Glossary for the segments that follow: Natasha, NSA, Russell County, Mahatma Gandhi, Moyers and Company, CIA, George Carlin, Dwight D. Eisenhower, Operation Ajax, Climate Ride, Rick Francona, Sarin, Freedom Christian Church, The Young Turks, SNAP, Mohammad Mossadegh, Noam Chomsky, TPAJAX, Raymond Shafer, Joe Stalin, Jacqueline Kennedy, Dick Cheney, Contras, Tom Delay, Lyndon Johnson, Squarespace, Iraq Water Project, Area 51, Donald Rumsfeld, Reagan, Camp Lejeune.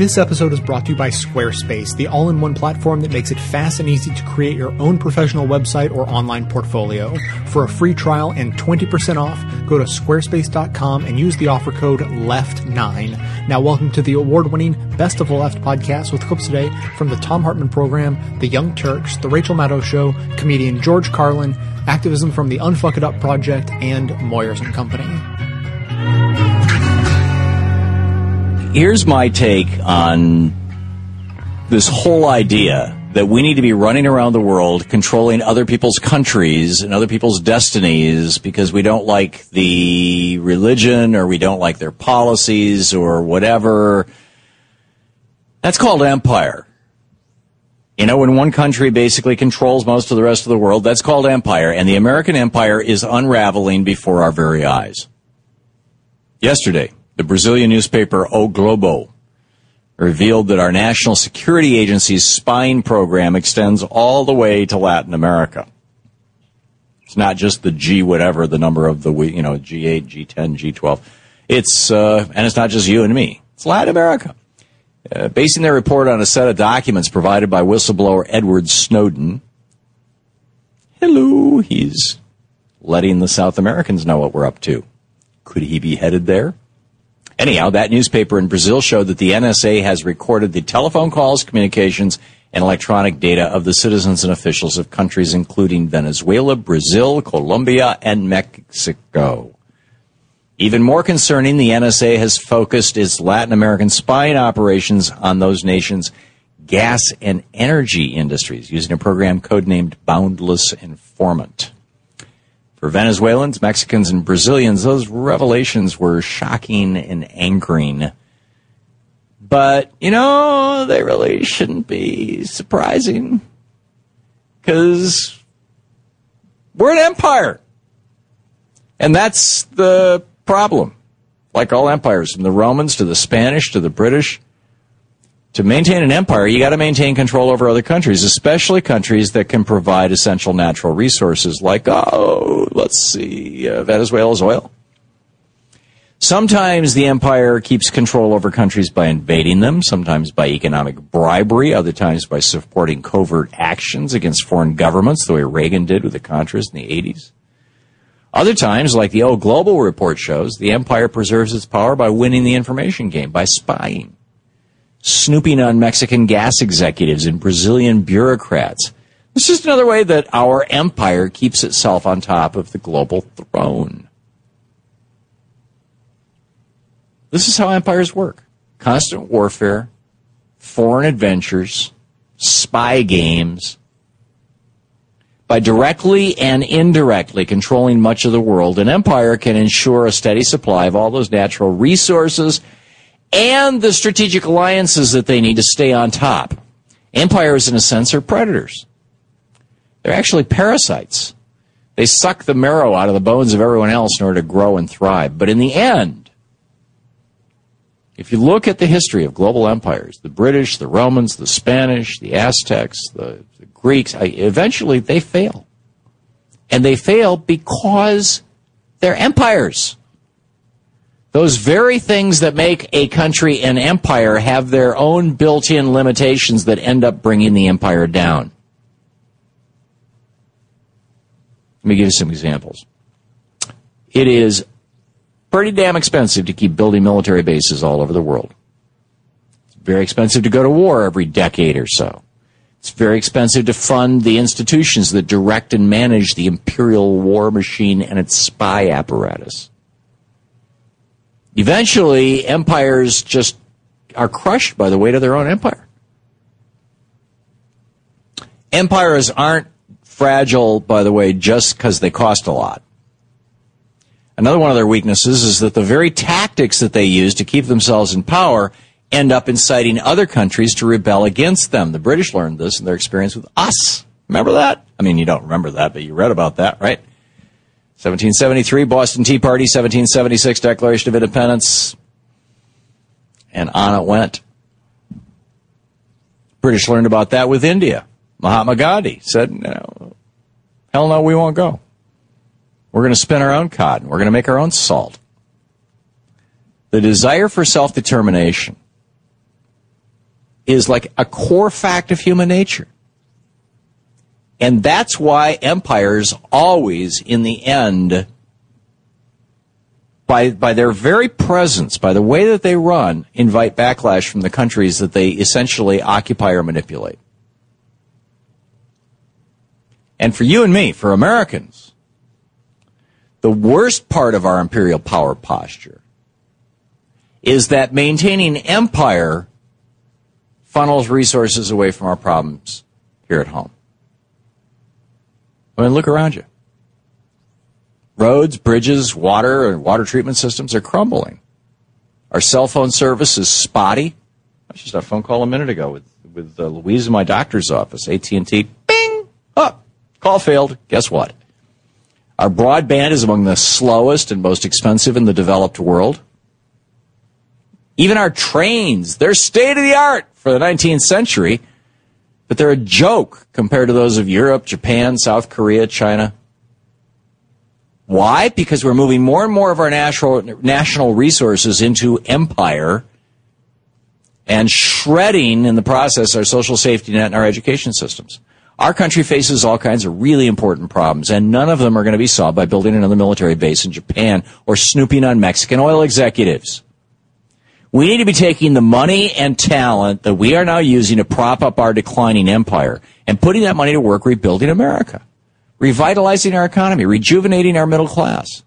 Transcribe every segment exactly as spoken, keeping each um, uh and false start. This episode is brought to you by Squarespace, the all-in-one platform that makes it fast and easy to create your own professional website or online portfolio. For a free trial and twenty percent off, go to squarespace dot com and use the offer code left nine. Now welcome to the award-winning Best of the Left podcast with clips today from the Tom Hartman program, The Young Turks, The Rachel Maddow Show, comedian George Carlin, activism from the Unfuck It Up Project, and Moyers and Company. Here's my take on this whole idea that we need to be running around the world controlling other people's countries and other people's destinies because we don't like the religion or we don't like their policies or whatever. That's called empire. You know, when one country basically controls most of the rest of the world, that's called empire. And the American empire is unraveling before our very eyes. Yesterday, the Brazilian newspaper O Globo revealed that our national security agency's spying program extends all the way to Latin America. It's not just the G whatever, the number of the, you know, G eight, G ten, G twelve. It's, uh, and it's not just you and me. It's Latin America. Uh, basing their report on a set of documents provided by whistleblower Edward Snowden. Hello, he's letting the South Americans know what we're up to. Could he be headed there? Anyhow, that newspaper in Brazil showed that the N S A has recorded the telephone calls, communications, and electronic data of the citizens and officials of countries including Venezuela, Brazil, Colombia, and Mexico. Even more concerning, the N S A has focused its Latin American spying operations on those nations' gas and energy industries using a program codenamed Boundless Informant. For Venezuelans, Mexicans, and Brazilians, those revelations were shocking and angering. But, you know, they really shouldn't be surprising because we're an empire. And that's the problem, like all empires, from the Romans to the Spanish to the British. To maintain an empire, you got to maintain control over other countries, especially countries that can provide essential natural resources like, oh, let's see, uh, Venezuela's oil. Sometimes the empire keeps control over countries by invading them, sometimes by economic bribery, other times by supporting covert actions against foreign governments, the way Reagan did with the Contras in the eighties. Other times, like the O Globo report shows, the empire preserves its power by winning the information game, by spying, snooping on Mexican gas executives and Brazilian bureaucrats. It's just another way that our empire keeps itself on top of the global throne. This is how empires work. Constant warfare, foreign adventures, spy games. By directly and indirectly controlling much of the world, an empire can ensure a steady supply of all those natural resources and the strategic alliances that they need to stay on top. Empires, in a sense, are predators. They're actually parasites. They suck the marrow out of the bones of everyone else in order to grow and thrive. But in the end, if you look at the history of global empires, the British, the Romans, the Spanish, the Aztecs, the Greeks, eventually they fail. And they fail because they're empires. Those very things that make a country an empire have their own built-in limitations that end up bringing the empire down. Let me give you some examples. It is pretty damn expensive to keep building military bases all over the world. It's very expensive to go to war every decade or so. It's very expensive to fund the institutions that direct and manage the imperial war machine and its spy apparatus. Eventually, empires just are crushed by the weight of their own empire. Empires aren't fragile, by the way, just because they cost a lot. Another one of their weaknesses is that the very tactics that they use to keep themselves in power end up inciting other countries to rebel against them. The British learned this in their experience with us. Remember that? I mean, you don't remember that, but you read about that, right? seventeen seventy-three, Boston Tea Party, seventeen seventy-six, Declaration of Independence, and on it went. British learned about that with India. Mahatma Gandhi said, no, hell no, we won't go. We're going to spin our own cotton. We're going to make our own salt. The desire for self-determination is like a core fact of human nature. And that's why empires always, in the end, by by their very presence, by the way that they run, invite backlash from the countries that they essentially occupy or manipulate. And for you and me, for Americans, the worst part of our imperial power posture is that maintaining empire funnels resources away from our problems here at home. I mean, look around you. Roads, bridges, water, and water treatment systems are crumbling. Our cell phone service is spotty. I just had a phone call a minute ago with, with uh, Louise in my doctor's office. A T and T, bing, up. Call failed. Guess what? Our broadband is among the slowest and most expensive in the developed world. Even our trains, they're state-of-the-art for the nineteenth century, but they're a joke compared to those of Europe, Japan, South Korea, China. Why? Because we're moving more and more of our national, national resources into empire and shredding, in the process, our social safety net and our education systems. Our country faces all kinds of really important problems, and none of them are going to be solved by building another military base in Japan or snooping on Mexican oil executives. We need to be taking the money and talent that we are now using to prop up our declining empire and putting that money to work rebuilding America, revitalizing our economy, rejuvenating our middle class.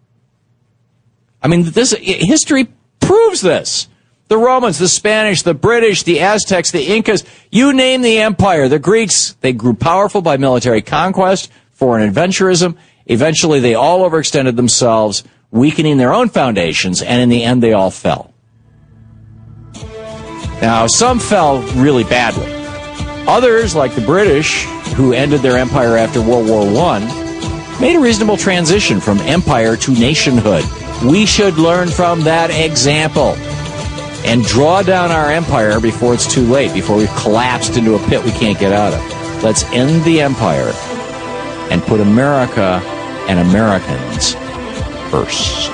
I mean, this history proves this. The Romans, the Spanish, the British, the Aztecs, the Incas, you name the empire. The Greeks, they grew powerful by military conquest, foreign adventurism. Eventually, they all overextended themselves, weakening their own foundations, and in the end, they all fell. Now, some fell really badly. Others, like the British, who ended their empire after World War One, made a reasonable transition from empire to nationhood. We should learn from that example and draw down our empire before it's too late, before we've collapsed into a pit we can't get out of. Let's end the empire and put America and Americans first.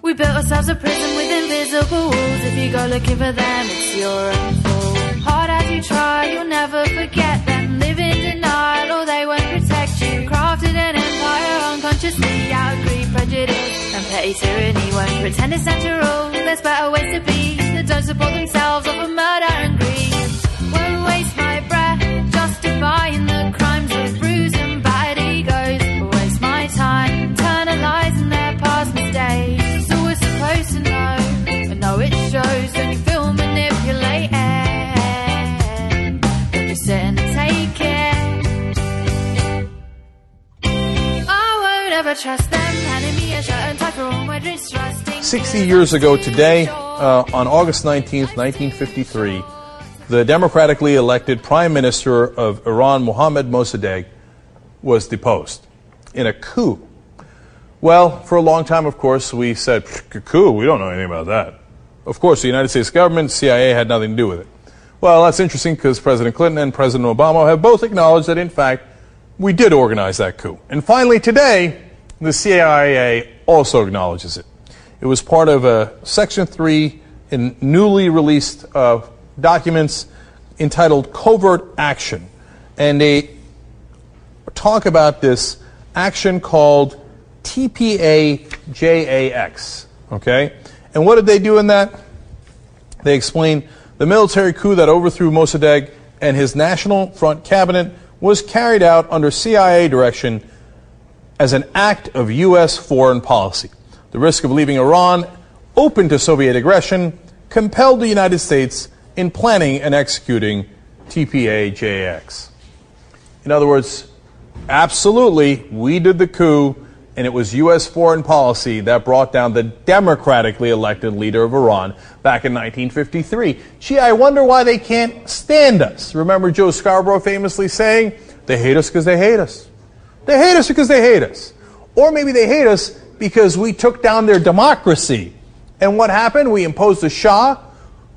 We built ourselves a prison with invisible walls. If you go looking for them, it's your own fault. Hard as you try, you'll never forget them. Live in denial, or they won't protect you. Crafted an empire unconsciously out of greed, prejudice, and petty tyranny. Won't pretend it's natural. There's better ways to be that don't support themselves off of murder and greed. Won't waste my breath justifying the crimes of bruised and battered egos. Won't waste my time eternalizing their past mistakes. Supposed to know, but no, it shows when you feel manipulated. When you sit and take it, I won't ever trust them. Enemy, I shouldn't talk for all my dreams. Trusting. Sixty years ago today, uh, on August nineteenth, nineteen fifty-three, the democratically elected Prime Minister of Iran, Mohammad Mossadegh, was deposed in a coup. Well, for a long time, of course, we said, coup, we don't know anything about that. Of course, the United States government, C I A, had nothing to do with it. Well, that's interesting because President Clinton and President Obama have both acknowledged that, in fact, we did organize that coup. And finally, today, the C I A also acknowledges it. It was part of a Section three in newly released uh, documents entitled Covert Action. And they talk about this action called T P A J A X, okay? And what did they do in that? They explained the military coup that overthrew Mossadegh and his National Front cabinet was carried out under C I A direction as an act of U S foreign policy. The risk of leaving Iran open to Soviet aggression compelled the United States in planning and executing T P A J A X. In other words, absolutely, we did the coup, and it was U S foreign policy that brought down the democratically elected leader of Iran back in nineteen fifty-three. Gee, I wonder why they can't stand us. Remember Joe Scarborough famously saying, they hate us because they hate us. They hate us because they hate us. Or maybe they hate us because we took down their democracy. And what happened? We imposed the Shah,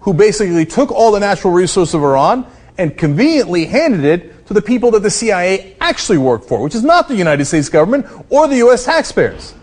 who basically took all the natural resources of Iran and conveniently handed it to the people that the C I A actually worked for, which is not the United States government or the U S taxpayers.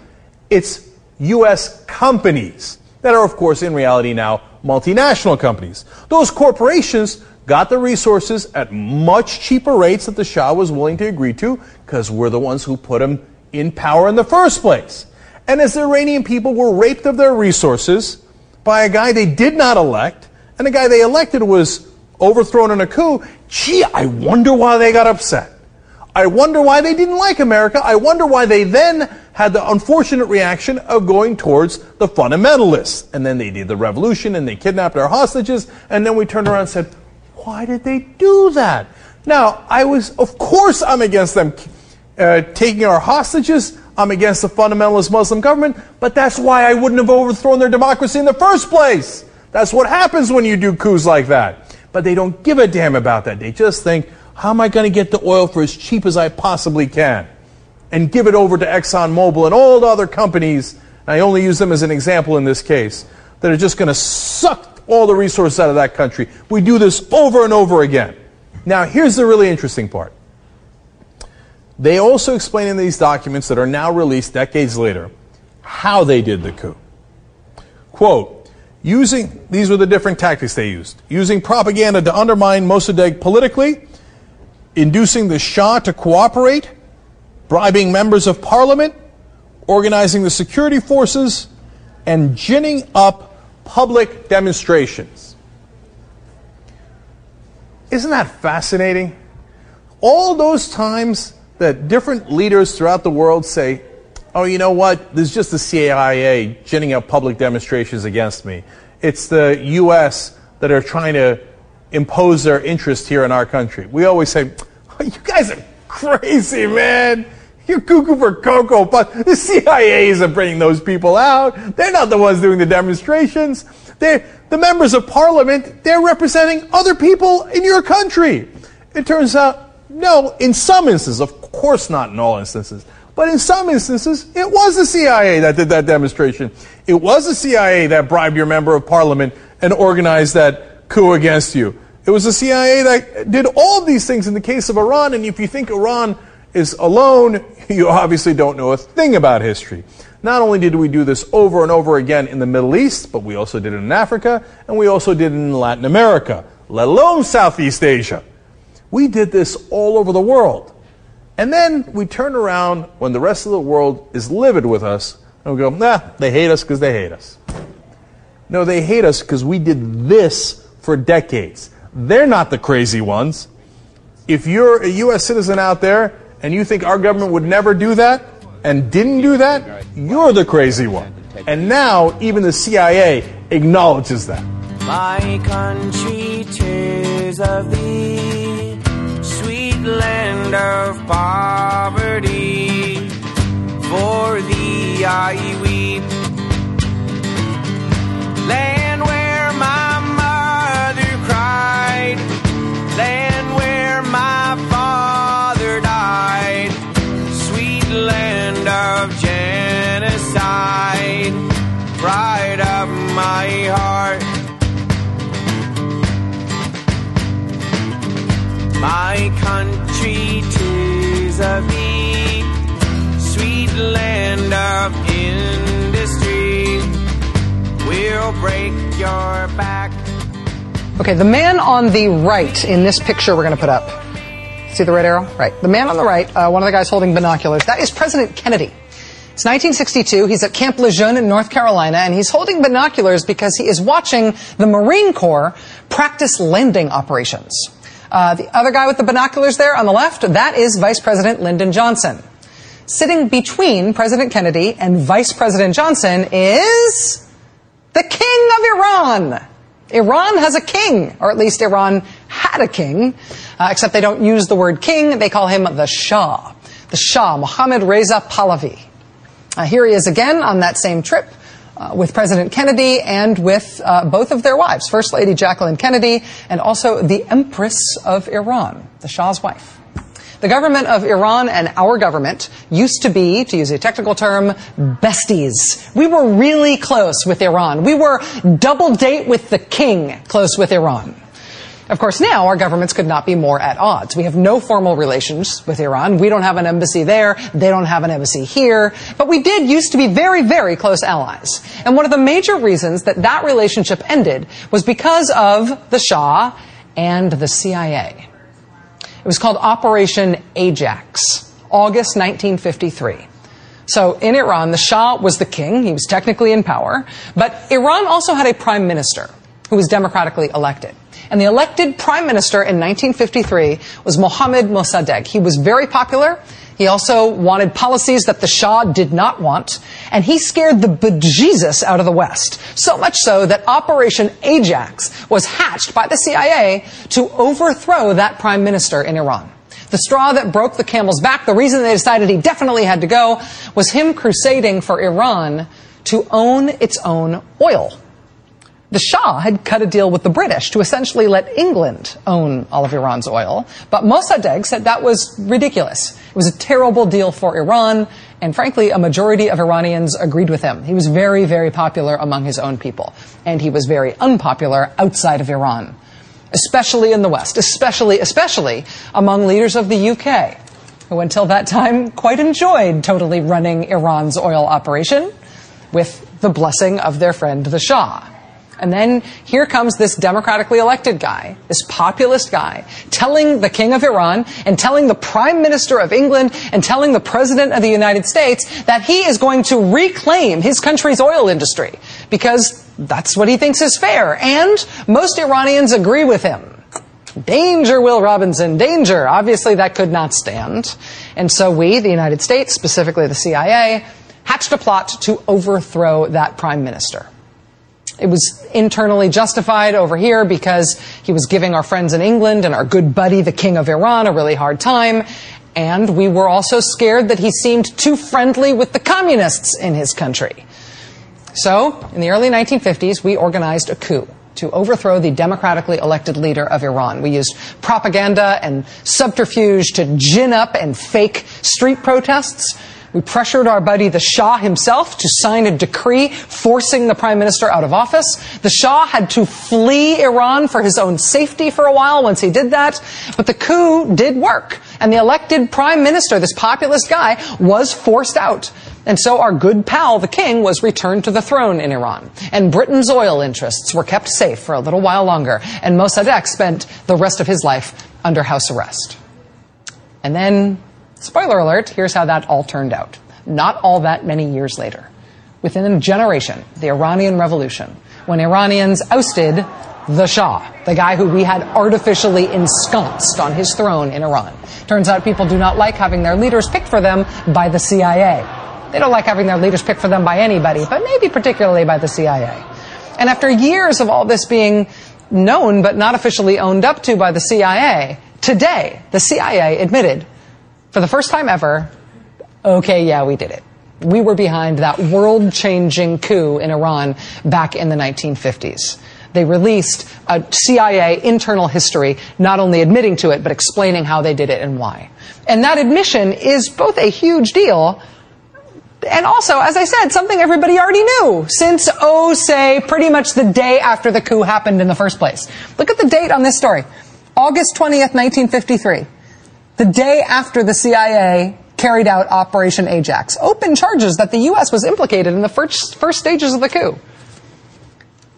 It's U S companies that are, of course, in reality now multinational companies. Those corporations got the resources at much cheaper rates that the Shah was willing to agree to because we're the ones who put him in power in the first place. And as the Iranian people were raped of their resources by a guy they did not elect, and the guy they elected was overthrown in a coup, gee, I wonder why they got upset. I wonder why they didn't like America. I wonder why they then had the unfortunate reaction of going towards the fundamentalists. And then they did the revolution, and they kidnapped our hostages, and then we turned around and said, why did they do that? Now, I was, of course I'm against them uh, taking our hostages. I'm against the fundamentalist Muslim government, but that's why I wouldn't have overthrown their democracy in the first place. That's what happens when you do coups like that. But they don't give a damn about that. They just think, how am I going to get the oil for as cheap as I possibly can and give it over to ExxonMobil and all the other companies, and I only use them as an example in this case, that are just going to suck all the resources out of that country. We do this over and over again. Now, here's the really interesting part. They also explain in these documents that are now released decades later how they did the coup. Quote, using, these were the different tactics they used, using propaganda to undermine Mossadegh politically, inducing the Shah to cooperate, bribing members of parliament, organizing the security forces, and ginning up public demonstrations. Isn't that fascinating? All those times that different leaders throughout the world say, oh, you know what, there's just the C I A ginning up public demonstrations against me. It's the U S that are trying to impose their interest here in our country. We always say, oh, you guys are crazy, man. You're cuckoo for cocoa, but the C I A isn't bringing those people out. They're not the ones doing the demonstrations. They're, the members of parliament, they're representing other people in your country. It turns out, no, in some instances, of course not in all instances, but in some instances, it was the C I A that did that demonstration. It was the C I A that bribed your member of parliament and organized that coup against you. It was the C I A that did all these things in the case of Iran, and if you think Iran is alone, you obviously don't know a thing about history. Not only did we do this over and over again in the Middle East, but we also did it in Africa, and we also did it in Latin America, let alone Southeast Asia. We did this all over the world. And then we turn around when the rest of the world is livid with us, and we go, nah, they hate us because they hate us. No, they hate us because we did this for decades. They're not the crazy ones. If you're a U S citizen out there and you think our government would never do that and didn't do that, you're the crazy one. And now even the C I A acknowledges that. My country, tears of thee, sweet land of poverty, for thee I weep. Land where my mother cried, land where my father died, sweet land of genocide, pride of my heart. My country, tis of thee, sweet land of industry, we'll break your back. Okay, the man on the right in this picture we're going to put up. See the red arrow? Right. The man on the right, uh, one of the guys holding binoculars, that is President Kennedy. It's nineteen sixty-two. He's at Camp Lejeune in North Carolina, and he's holding binoculars because he is watching the Marine Corps practice landing operations. Uh, the other guy with the binoculars there on the left, that is Vice President Lyndon Johnson. Sitting between President Kennedy and Vice President Johnson is the King of Iran. Iran has a king, or at least Iran had a king, uh, except they don't use the word king. They call him the Shah. The Shah, Mohammed Reza Pahlavi. Uh, here he is again on that same trip uh, with President Kennedy and with uh, both of their wives, First Lady Jacqueline Kennedy and also the Empress of Iran, the Shah's wife. The government of Iran and our government used to be, to use a technical term, besties. We were really close with Iran. We were double date with the king close with Iran. Of course, now our governments could not be more at odds. We have no formal relations with Iran. We don't have an embassy there. They don't have an embassy here. But we did used to be very, very close allies. And one of the major reasons that that relationship ended was because of the Shah and the C I A. It was called Operation Ajax, August nineteen fifty-three. So in Iran, the Shah was the king. He was technically in power. But Iran also had a prime minister who was democratically elected. And the elected prime minister in nineteen fifty-three was Mohammad Mossadegh. He was very popular. He also wanted policies that the Shah did not want. And he scared the bejesus out of the West. So much so that Operation Ajax was hatched by the C I A to overthrow that prime minister in Iran. The straw that broke the camel's back, the reason they decided he definitely had to go, was him crusading for Iran to own its own oil. The Shah had cut a deal with the British to essentially let England own all of Iran's oil, but Mossadegh said that was ridiculous. It was a terrible deal for Iran, and frankly, a majority of Iranians agreed with him. He was very, very popular among his own people, and he was very unpopular outside of Iran, especially in the West, especially, especially among leaders of the U K, who until that time quite enjoyed totally running Iran's oil operation with the blessing of their friend the Shah. And then here comes this democratically elected guy, this populist guy, telling the king of Iran and telling the prime minister of England and telling the president of the United States that he is going to reclaim his country's oil industry because that's what he thinks is fair. And most Iranians agree with him. Danger, Will Robinson, danger. Obviously, that could not stand. And so we, the United States, specifically the C I A, hatched a plot to overthrow that prime minister. It was internally justified over here because he was giving our friends in England and our good buddy, the king of Iran, a really hard time. And we were also scared that he seemed too friendly with the communists in his country. So, in the early nineteen fifties, we organized a coup to overthrow the democratically elected leader of Iran. We used propaganda and subterfuge to gin up and fake street protests. We pressured our buddy the Shah himself to sign a decree forcing the prime minister out of office. The Shah had to flee Iran for his own safety for a while once he did that. But the coup did work. And the elected prime minister, this populist guy, was forced out. And so our good pal, the king, was returned to the throne in Iran. And Britain's oil interests were kept safe for a little while longer. And Mossadegh spent the rest of his life under house arrest. And then, spoiler alert, here's how that all turned out. Not all that many years later. Within a generation, the Iranian Revolution, when Iranians ousted the Shah, the guy who we had artificially ensconced on his throne in Iran. Turns out people do not like having their leaders picked for them by the C I A. They don't like having their leaders picked for them by anybody, but maybe particularly by the C I A. And after years of all this being known but not officially owned up to by the C I A, today the C I A admitted, for the first time ever, okay, yeah, we did it. We were behind that world-changing coup in Iran back in the nineteen fifties. They released a C I A internal history, not only admitting to it, but explaining how they did it and why. And that admission is both a huge deal, and also, as I said, something everybody already knew since, oh, say, pretty much the day after the coup happened in the first place. Look at the date on this story. August twentieth, nineteen fifty-three. The day after the C I A carried out Operation Ajax. Open charges that the U S was implicated in the first, first stages of the coup.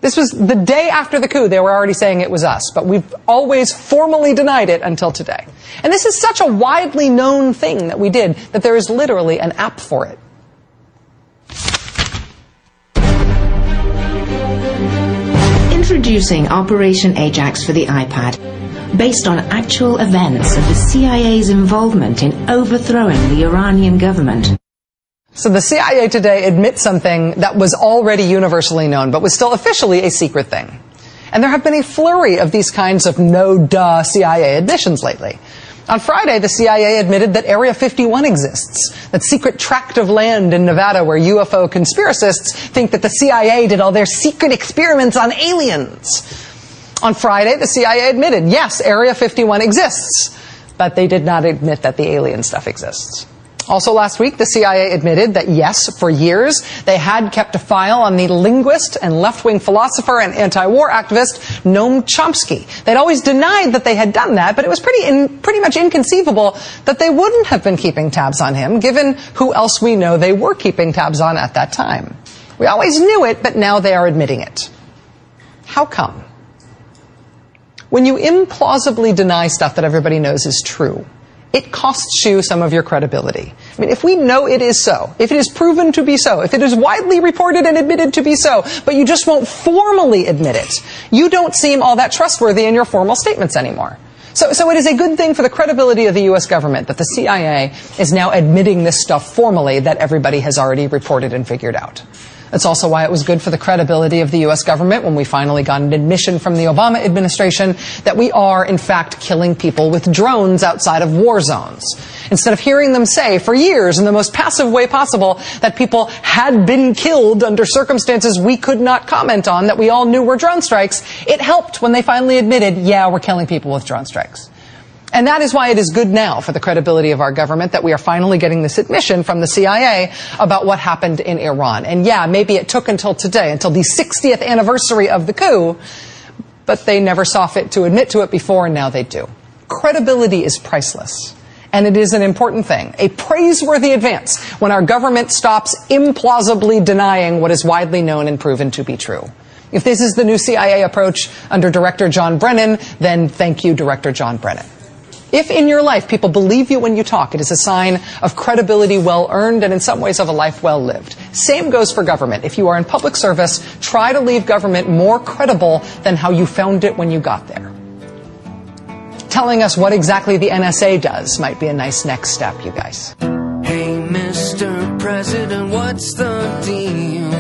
This was the day after the coup. They were already saying it was us, but we've always formally denied it until today. And this is such a widely known thing that we did that there is literally an app for it. Introducing Operation Ajax for the iPad, based on actual events of the C I A's involvement in overthrowing the Iranian government. So the C I A today admits something that was already universally known, but was still officially a secret thing. And there have been a flurry of these kinds of no-duh C I A admissions lately. On Friday, the C I A admitted that Area fifty-one exists, that secret tract of land in Nevada where U F O conspiracists think that the C I A did all their secret experiments on aliens. On Friday, the C I A admitted, yes, Area fifty-one exists, but they did not admit that the alien stuff exists. Also last week, the C I A admitted that, yes, for years, they had kept a file on the linguist and left-wing philosopher and anti-war activist Noam Chomsky. They'd always denied that they had done that, but it was pretty in, pretty much inconceivable that they wouldn't have been keeping tabs on him, given who else we know they were keeping tabs on at that time. We always knew it, but now they are admitting it. How come? When you implausibly deny stuff that everybody knows is true, it costs you some of your credibility. I mean, if we know it is so, if it is proven to be so, if it is widely reported and admitted to be so, but you just won't formally admit it, you don't seem all that trustworthy in your formal statements anymore. So, so it is a good thing for the credibility of the U S government that the C I A is now admitting this stuff formally that everybody has already reported and figured out. That's also why it was good for the credibility of the U S government when we finally got an admission from the Obama administration that we are, in fact, killing people with drones outside of war zones. Instead of hearing them say for years in the most passive way possible that people had been killed under circumstances we could not comment on that we all knew were drone strikes, it helped when they finally admitted, yeah, we're killing people with drone strikes. And that is why it is good now for the credibility of our government that we are finally getting this admission from the C I A about what happened in Iran. And yeah, maybe it took until today, until the sixtieth anniversary of the coup, but they never saw fit to admit to it before, and now they do. Credibility is priceless. And it is an important thing, a praiseworthy advance, when our government stops implausibly denying what is widely known and proven to be true. If this is the new C I A approach under Director John Brennan, then thank you, Director John Brennan. If in your life people believe you when you talk, it is a sign of credibility well earned and in some ways of a life well lived. Same goes for government. If you are in public service, try to leave government more credible than how you found it when you got there. Telling us what exactly the N S A does might be a nice next step, you guys. Hey, Mister President, what's the deal?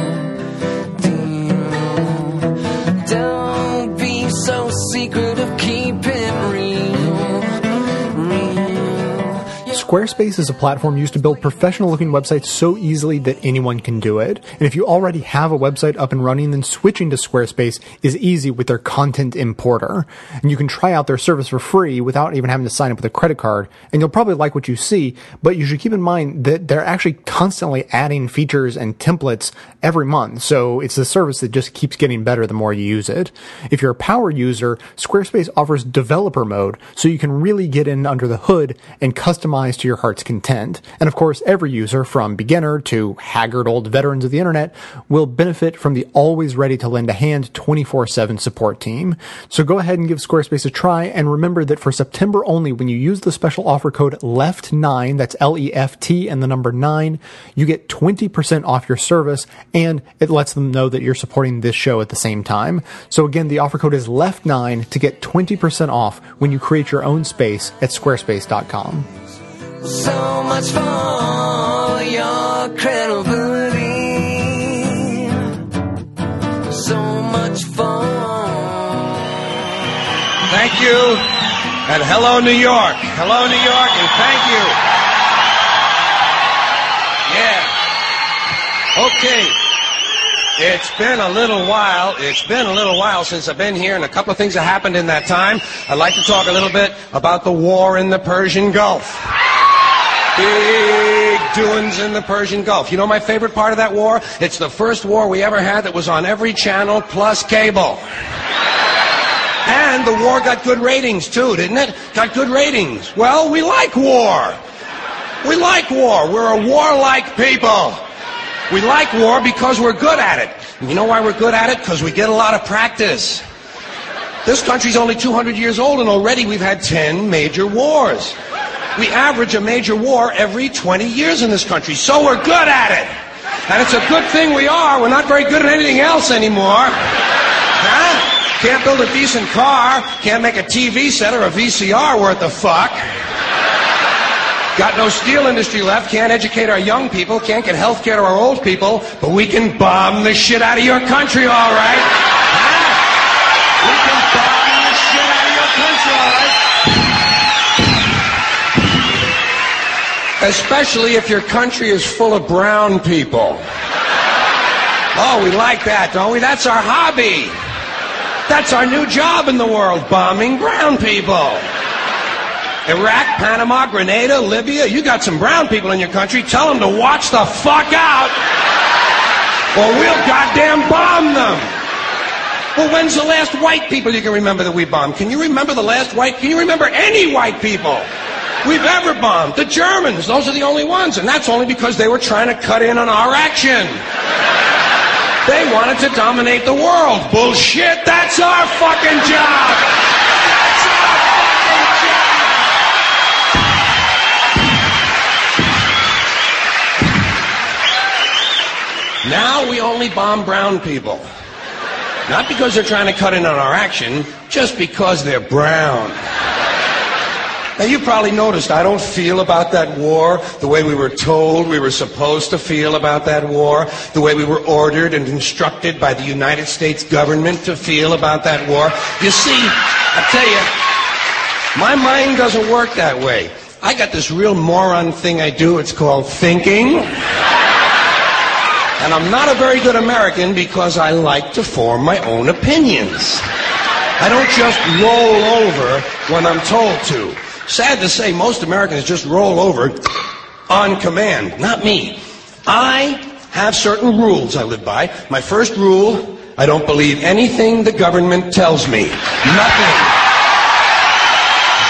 Deal? Don't be so secretive, keep it real. Squarespace is a platform used to build professional-looking websites so easily that anyone can do it. And if you already have a website up and running, then switching to Squarespace is easy with their content importer. And you can try out their service for free without even having to sign up with a credit card. And you'll probably like what you see, but you should keep in mind that they're actually constantly adding features and templates every month. So it's a service that just keeps getting better the more you use it. If you're a power user, Squarespace offers developer mode, so you can really get in under the hood and customize to your heart's content. And of course, every user, from beginner to haggard old veterans of the internet, will benefit from the always ready to lend a hand twenty-four seven support team. So go ahead and give Squarespace a try, and remember that for September only, when you use the special offer code L E F T nine, that's L E F T and the number nine, you get twenty percent off your service, and it lets them know that you're supporting this show at the same time. So again, the offer code is L E F T nine to get twenty percent off when you create your own space at squarespace dot com. So much for your credibility. So much for. Thank you, and hello, New York. Hello, New York, and thank you. Yeah. Okay. It's been a little while. It's been a little while since I've been here, and a couple of things have happened in that time. I'd like to talk a little bit about the war in the Persian Gulf. Big doings in the Persian Gulf. You know my favorite part of that war? It's the first war we ever had that was on every channel plus cable. And the war got good ratings, too, didn't it? Got good ratings. Well, we like war. We like war. We're a warlike people. We like war because we're good at it. And you know why we're good at it? Because we get a lot of practice. This country's only two hundred years old, and already we've had ten major wars. We average a major war every twenty years in this country, so we're good at it. And it's a good thing we are. We're not very good at anything else anymore. Huh? Can't build a decent car, can't make a T V set or a V C R worth a fuck. Got no steel industry left, can't educate our young people, can't get health care to our old people, but we can bomb the shit out of your country, all right. Huh? We can bomb the shit out of your country, all right. Especially if your country is full of brown people. Oh, we like that, don't we? That's our hobby. That's our new job in the world, bombing brown people. Iraq, Panama, Grenada, Libya. You got some brown people in your country. Tell them to watch the fuck out or we'll goddamn bomb them. Well, when's the last white people you can remember that we bombed? Can you remember the last white? Can you remember any white people we've ever bombed? The Germans, those are the only ones. And that's only because they were trying to cut in on our action. They wanted to dominate the world. Bullshit, that's our fucking job. That's our fucking job. Now we only bomb brown people. Not because they're trying to cut in on our action, just because they're brown. Now, you probably noticed I don't feel about that war the way we were told we were supposed to feel about that war, the way we were ordered and instructed by the United States government to feel about that war. You see, I tell you, my mind doesn't work that way. I got this real moron thing I do. It's called thinking. And I'm not a very good American because I like to form my own opinions. I don't just roll over when I'm told to. Sad to say, most Americans just roll over on command. Not me. I have certain rules I live by. My first rule, I don't believe anything the government tells me. Nothing.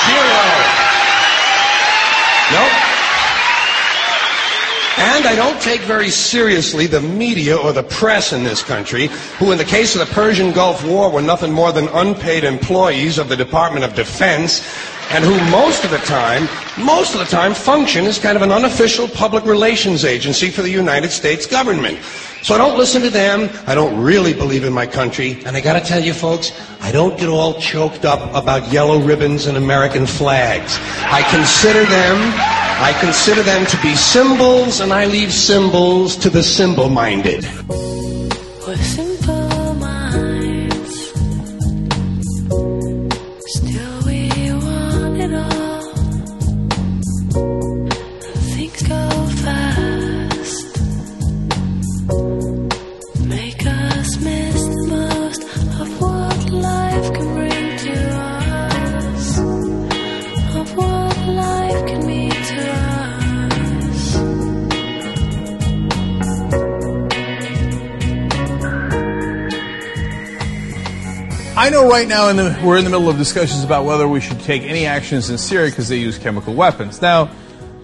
Zero. Nope. And I don't take very seriously the media or the press in this country, who in the case of the Persian Gulf War were nothing more than unpaid employees of the Department of Defense, and who most of the time, most of the time function as kind of an unofficial public relations agency for the United States government. So I don't listen to them, I don't really believe in my country, and I gotta tell you folks, I don't get all choked up about yellow ribbons and American flags. I consider them, I consider them to be symbols, and I leave symbols to the symbol-minded. I know right now in the, we're in the middle of discussions about whether we should take any actions in Syria because they use chemical weapons. Now,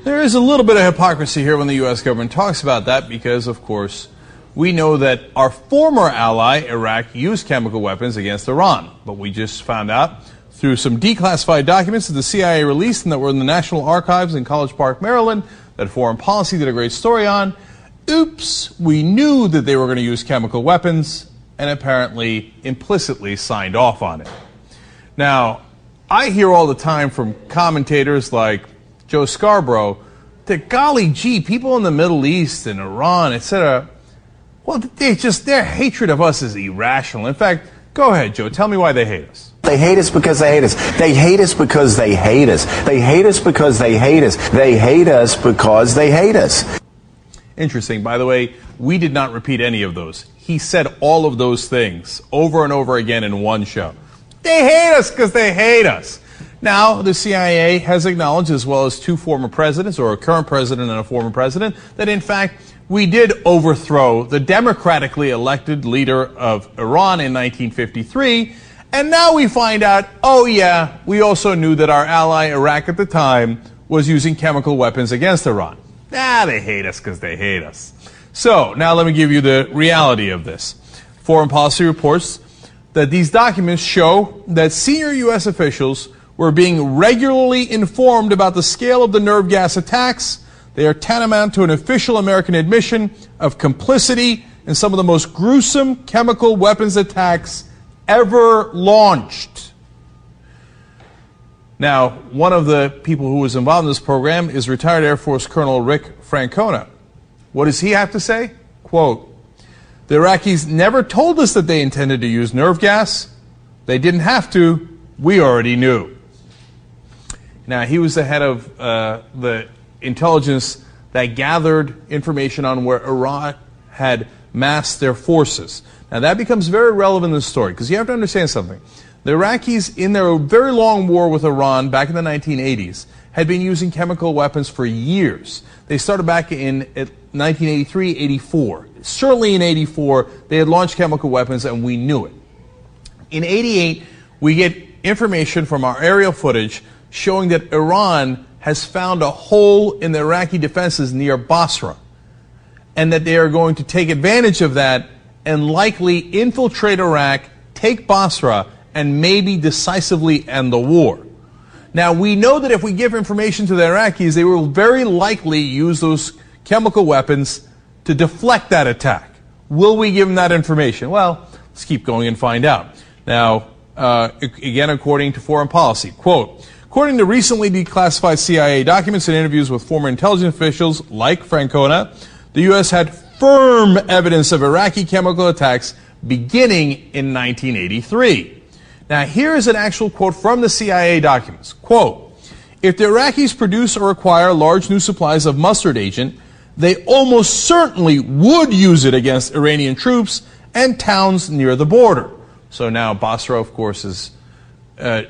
there is a little bit of hypocrisy here when the U S government talks about that because, of course, we know that our former ally, Iraq, used chemical weapons against Iran. But we just found out through some declassified documents that the C I A released and that were in the National Archives in College Park, Maryland, that Foreign Policy did a great story on. Oops, we knew that they were going to use chemical weapons, and apparently implicitly signed off on it. Now, I hear all the time from commentators like Joe Scarborough that, golly gee, people in the Middle East and Iran, et cetera, well, they just, their hatred of us is irrational. In fact, go ahead, Joe, tell me why they hate us. They hate us because they hate us. They hate us because they hate us. They hate us because they hate us. They hate us because they hate us. Interesting. By the way, we did not repeat any of those. He said all of those things over and over again in one show. They hate us because they hate us. Now, the C I A has acknowledged, as well as two former presidents, or a current president and a former president, that in fact, we did overthrow the democratically elected leader of Iran in nineteen fifty-three. And now we find out, oh yeah, we also knew that our ally Iraq at the time was using chemical weapons against Iran. Nah, they hate us because they hate us. So, now let me give you the reality of this. Foreign Policy reports that these documents show that senior U S officials were being regularly informed about the scale of the nerve gas attacks. They are tantamount to an official American admission of complicity in some of the most gruesome chemical weapons attacks ever launched. Now, one of the people who was involved in this program is retired Air Force Colonel Rick Francona. What does he have to say? Quote, the Iraqis never told us that they intended to use nerve gas. They didn't have to. We already knew. Now, he was the head of uh, the intelligence that gathered information on where Iraq had massed their forces. Now that becomes very relevant in the story, because you have to understand something. The Iraqis, in their very long war with Iran back in the nineteen eighties, had been using chemical weapons for years. They started back in nineteen eighty-three, eighty-four. Certainly in eighty-four, they had launched chemical weapons, and we knew it. In eighty-eight, we get information from our aerial footage showing that Iran has found a hole in the Iraqi defenses near Basra, and that they are going to take advantage of that and likely infiltrate Iraq, take Basra, and maybe decisively end the war. Now, we know that if we give information to the Iraqis, they will very likely use those chemical weapons to deflect that attack. Will we give them that information? Well, let's keep going and find out. Now, uh, again, according to Foreign Policy, quote, according to recently declassified C I A documents and interviews with former intelligence officials like Francona, the U S had firm evidence of Iraqi chemical attacks beginning in nineteen eighty-three. Now, here is an actual quote from the C I A documents. Quote, if the Iraqis produce or acquire large new supplies of mustard agent, they almost certainly would use it against Iranian troops and towns near the border. So now Basra, of course, is uh,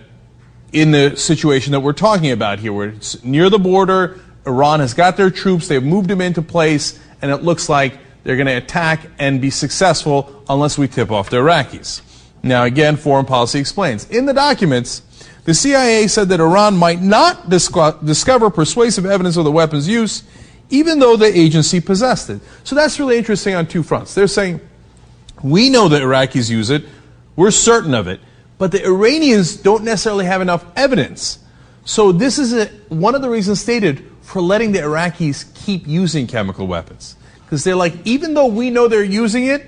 in the situation that we're talking about here, where it's near the border. Iran has got their troops, they've moved them into place, and it looks like they're going to attack and be successful unless we tip off the Iraqis. Now again, Foreign Policy explains. In the documents, the C I A said that Iran might not disco discover persuasive evidence of the weapon's use, even though the agency possessed it. So that's really interesting on two fronts. They're saying, we know the Iraqis use it, we're certain of it, but the Iranians don't necessarily have enough evidence. So this is a, one of the reasons stated for letting the Iraqis keep using chemical weapons. Because they're like, even though we know they're using it,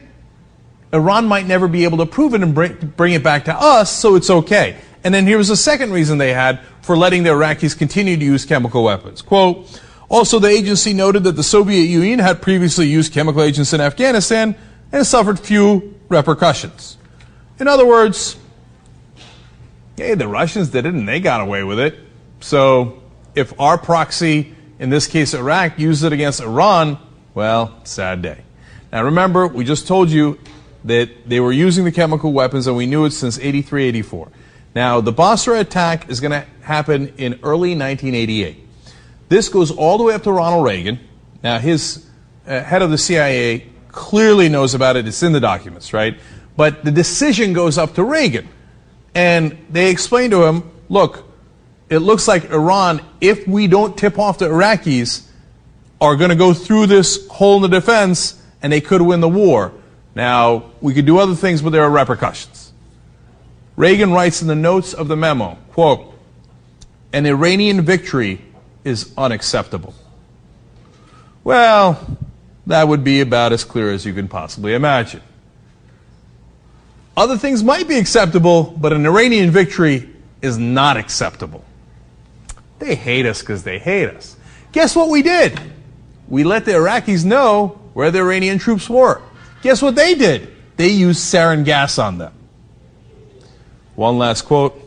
Iran might never be able to prove it and bring, bring it back to us, so it's okay. And then here was a second reason they had for letting the Iraqis continue to use chemical weapons. Quote, also the agency noted that the Soviet Union had previously used chemical agents in Afghanistan and suffered few repercussions. In other words, hey, the Russians did it and they got away with it. So if our proxy, in this case Iraq, used it against Iran, well, sad day. Now remember, we just told you that they were using the chemical weapons and we knew it since eighty-three, eighty-four. Now the Basra attack is going to happen in early nineteen eighty-eight. This goes all the way up to Ronald Reagan. Now his uh, head of the C I A clearly knows about it. It's in the documents, right? But the decision goes up to Reagan. And they explained to him, look, it looks like Iran, if we don't tip off the Iraqis, are going to go through this hole in the defense and they could win the war. Now, we could do other things, but there are repercussions. Reagan writes in the notes of the memo, quote, an Iranian victory is unacceptable. Well, that would be about as clear as you can possibly imagine. Other things might be acceptable, but an Iranian victory is not acceptable. They hate us because they hate us. Guess what we did? We let the Iraqis know where the Iranian troops were. Guess what they did? They used sarin gas on them. One last quote.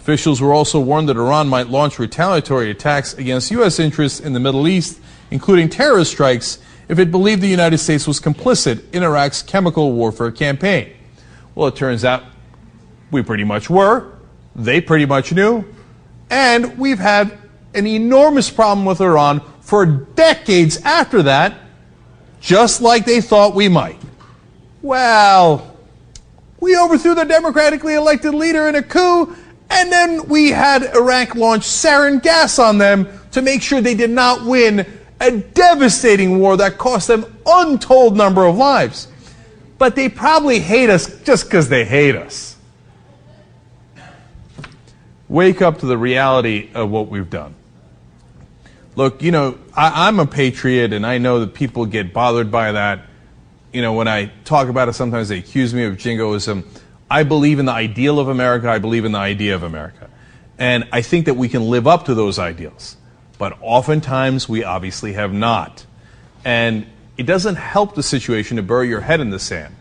Officials were also warned that Iran might launch retaliatory attacks against U S interests in the Middle East, including terrorist strikes, if it believed the United States was complicit in Iraq's chemical warfare campaign. Well, it turns out we pretty much were. They pretty much knew. And we've had an enormous problem with Iran for decades after that, just like they thought we might. Well, we overthrew the democratically elected leader in a coup, and then we had Iraq launch sarin gas on them to make sure they did not win a devastating war that cost them untold number of lives. But they probably hate us just because they hate us. Wake up to the reality of what we've done. Look, you know, I, I'm a patriot, and I know that people get bothered by that. You know, when I talk about it, sometimes they accuse me of jingoism. I believe in the ideal of America. I believe in the idea of America. And I think that we can live up to those ideals. But oftentimes, we obviously have not. And it doesn't help the situation to bury your head in the sand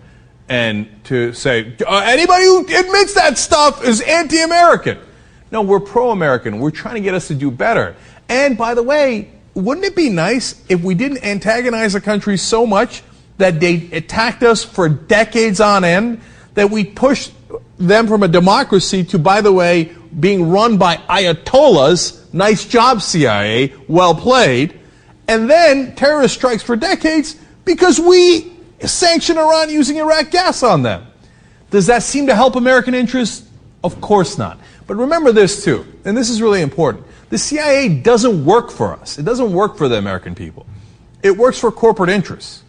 and to say, uh, anybody who admits that stuff is anti-American. No, we're pro-American. We're trying to get us to do better. And by the way, wouldn't it be nice if we didn't antagonize a country so much that they attacked us for decades on end, that we pushed them from a democracy to, by the way, being run by Ayatollahs. Nice job, C I A. Well played. And then terrorist strikes for decades because we sanction Iran using Iraq gas on them. Does that seem to help American interests? Of course not. But remember this, too, and this is really important. The C I A doesn't work for us. It doesn't work for the American people. It works for corporate interests.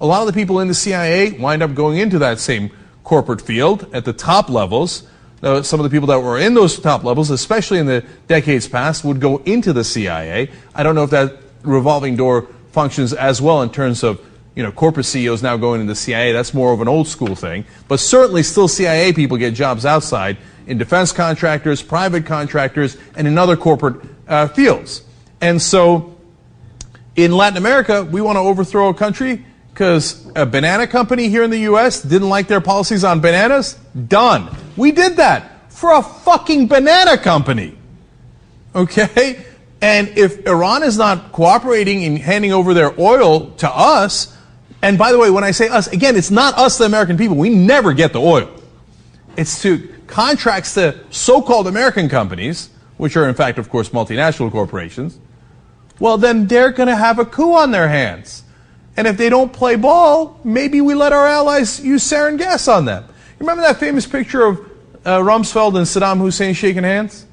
A lot of the people in the C I A wind up going into that same corporate field at the top levels. Uh, some of the people that were in those top levels, especially in the decades past, would go into the C I A. I don't know if that revolving door functions as well in terms of, you know, corporate C E Os now going into the C I A. That's more of an old school thing. But certainly still C I A people get jobs outside in defense contractors, private contractors, and in other corporate uh, fields. And so in Latin America, we want to overthrow a country because a banana company here in the U S didn't like their policies on bananas. Done. We did that for a fucking banana company. Okay? And if Iran is not cooperating in handing over their oil to us, and by the way, when I say us, again, it's not us, the American people. We never get the oil. It's to contracts to so-called American companies, which are in fact, of course, multinational corporations. Well, then they're going to have a coup on their hands. And if they don't play ball, maybe we let our allies use sarin gas on them. Remember that famous picture of uh, Rumsfeld and Saddam Hussein shaking hands?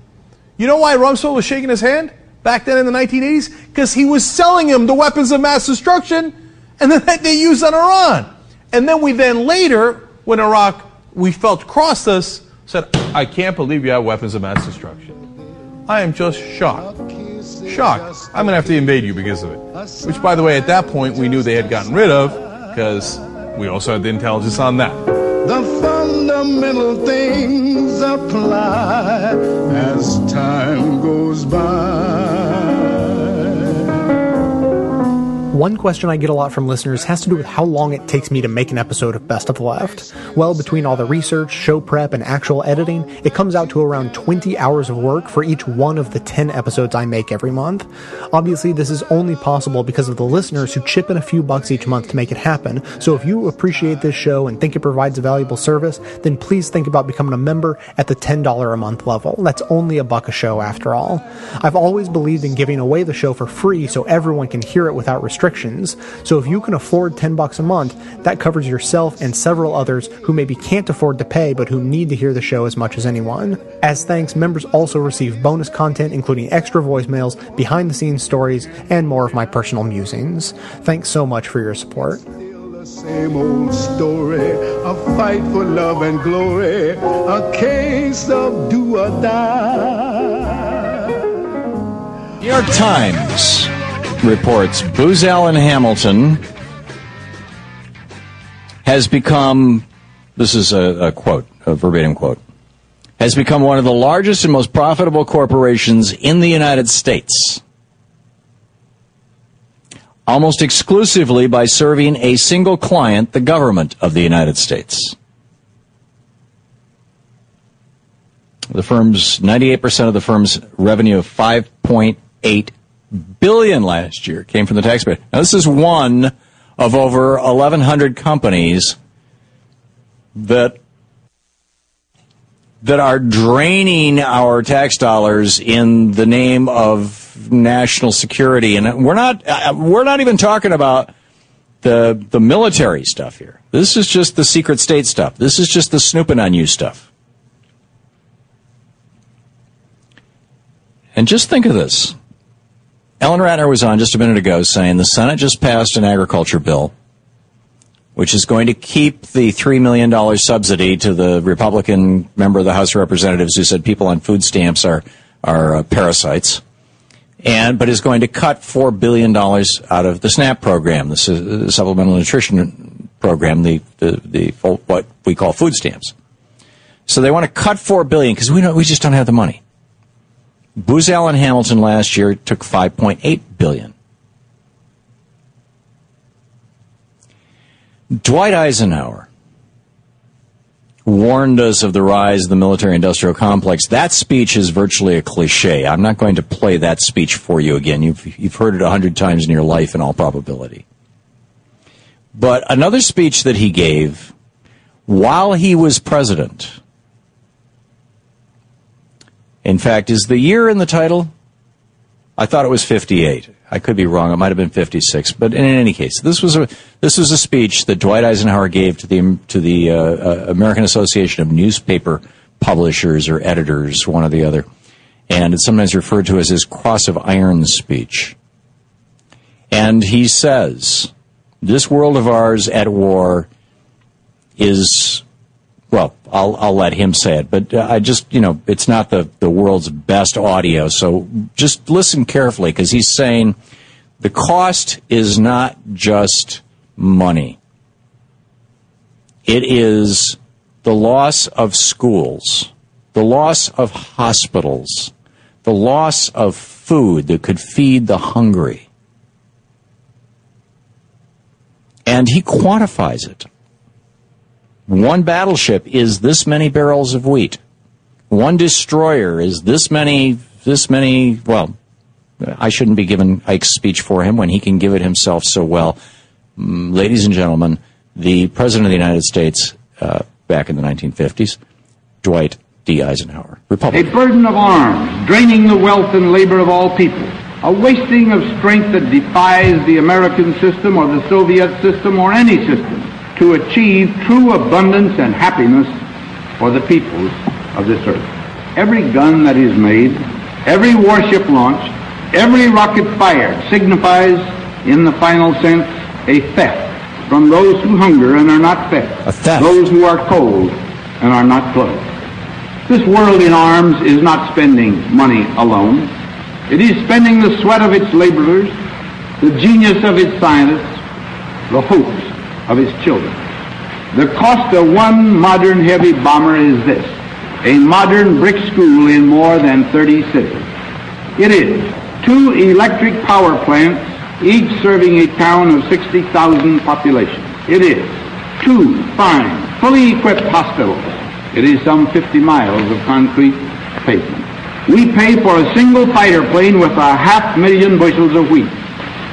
You know why Rumsfeld was shaking his hand back then in the nineteen eighties? Because he was selling him the weapons of mass destruction and that they used on Iran. And then we then later, when Iraq, we felt crossed us, said, I can't believe you have weapons of mass destruction. I am just shocked. Shocked. I'm going to have to invade you because of it. Which, by the way, at that point, we knew they had gotten rid of because we also had the intelligence on that. The fundamental things apply as time goes by. One question I get a lot from listeners has to do with how long it takes me to make an episode of Best of the Left. Well, between all the research, show prep, and actual editing, it comes out to around twenty hours of work for each one of the ten episodes I make every month. Obviously, this is only possible because of the listeners who chip in a few bucks each month to make it happen, so if you appreciate this show and think it provides a valuable service, then please think about becoming a member at the ten dollars a month level. That's only a buck a show after all. I've always believed in giving away the show for free so everyone can hear it without restriction. So if you can afford ten bucks a month, that covers yourself and several others who maybe can't afford to pay but who need to hear the show as much as anyone. As thanks, members also receive bonus content including extra voicemails, behind-the-scenes stories, and more of my personal musings. Thanks so much for your support. Still the same old story, a fight for love and glory, a case of do or die. New York Times reports Booz Allen Hamilton has become, this is a, a quote, a verbatim quote, has become one of the largest and most profitable corporations in the United States, almost exclusively by serving a single client, the government of the United States. The firm's, ninety-eight percent of the firm's revenue of five point eight billion last year came from the taxpayer. Now, this is one of over eleven hundred companies that that are draining our tax dollars in the name of national security, and we're not we're not even talking about the the military stuff here. This is just the secret state stuff. This is just the snooping on you stuff. And just think of this. Ellen Ratner was on just a minute ago saying the Senate just passed an agriculture bill, which is going to keep the three million dollars subsidy to the Republican member of the House of Representatives who said people on food stamps are are uh, parasites, and but is going to cut four billion dollars out of the SNAP program, the su- Supplemental Nutrition Program, the, the, the what we call food stamps. So they want to cut four billion dollars because we don't, we just don't have the money. Booz Allen Hamilton last year took five point eight billion dollars. Dwight Eisenhower warned us of the rise of the military-industrial complex. That speech is virtually a cliche. I'm not going to play that speech for you again. You've, you've heard it a hundred times in your life in all probability. But another speech that he gave while he was president, in fact, is the year in the title? I thought it was fifty-eight. I could be wrong. It might have been fifty-six. But in any case, this was a this was a speech that Dwight Eisenhower gave to the to the uh, uh, American Association of Newspaper Publishers or Editors, one or the other, and it's sometimes referred to as his Cross of Iron speech. And he says, "This world of ours at war is." Well, I'll, I'll let him say it, but I just, you know, it's not the, the world's best audio, so just listen carefully, because he's saying the cost is not just money. It is the loss of schools, the loss of hospitals, the loss of food that could feed the hungry. And he quantifies it. One battleship is this many barrels of wheat. One destroyer is this many, this many, well, I shouldn't be giving Ike's speech for him when he can give it himself so well. Ladies and gentlemen, the President of the United States uh, back in the nineteen fifties, Dwight D. Eisenhower, Republican. A burden of arms, draining the wealth and labor of all people, a wasting of strength that defies the American system or the Soviet system or any system to achieve true abundance and happiness for the peoples of this earth. Every gun that is made, every warship launched, every rocket fired signifies, in the final sense, a theft from those who hunger and are not fed, a theft. Those who are cold and are not clothed. This world in arms is not spending money alone. It is spending the sweat of its laborers, the genius of its scientists, the hopes of his children. The cost of one modern heavy bomber is this: a modern brick school in more than thirty cities. It is two electric power plants, each serving a town of sixty thousand population. It is two fine, fully equipped hospitals. It is some fifty miles of concrete pavement. We pay for a single fighter plane with a half million bushels of wheat.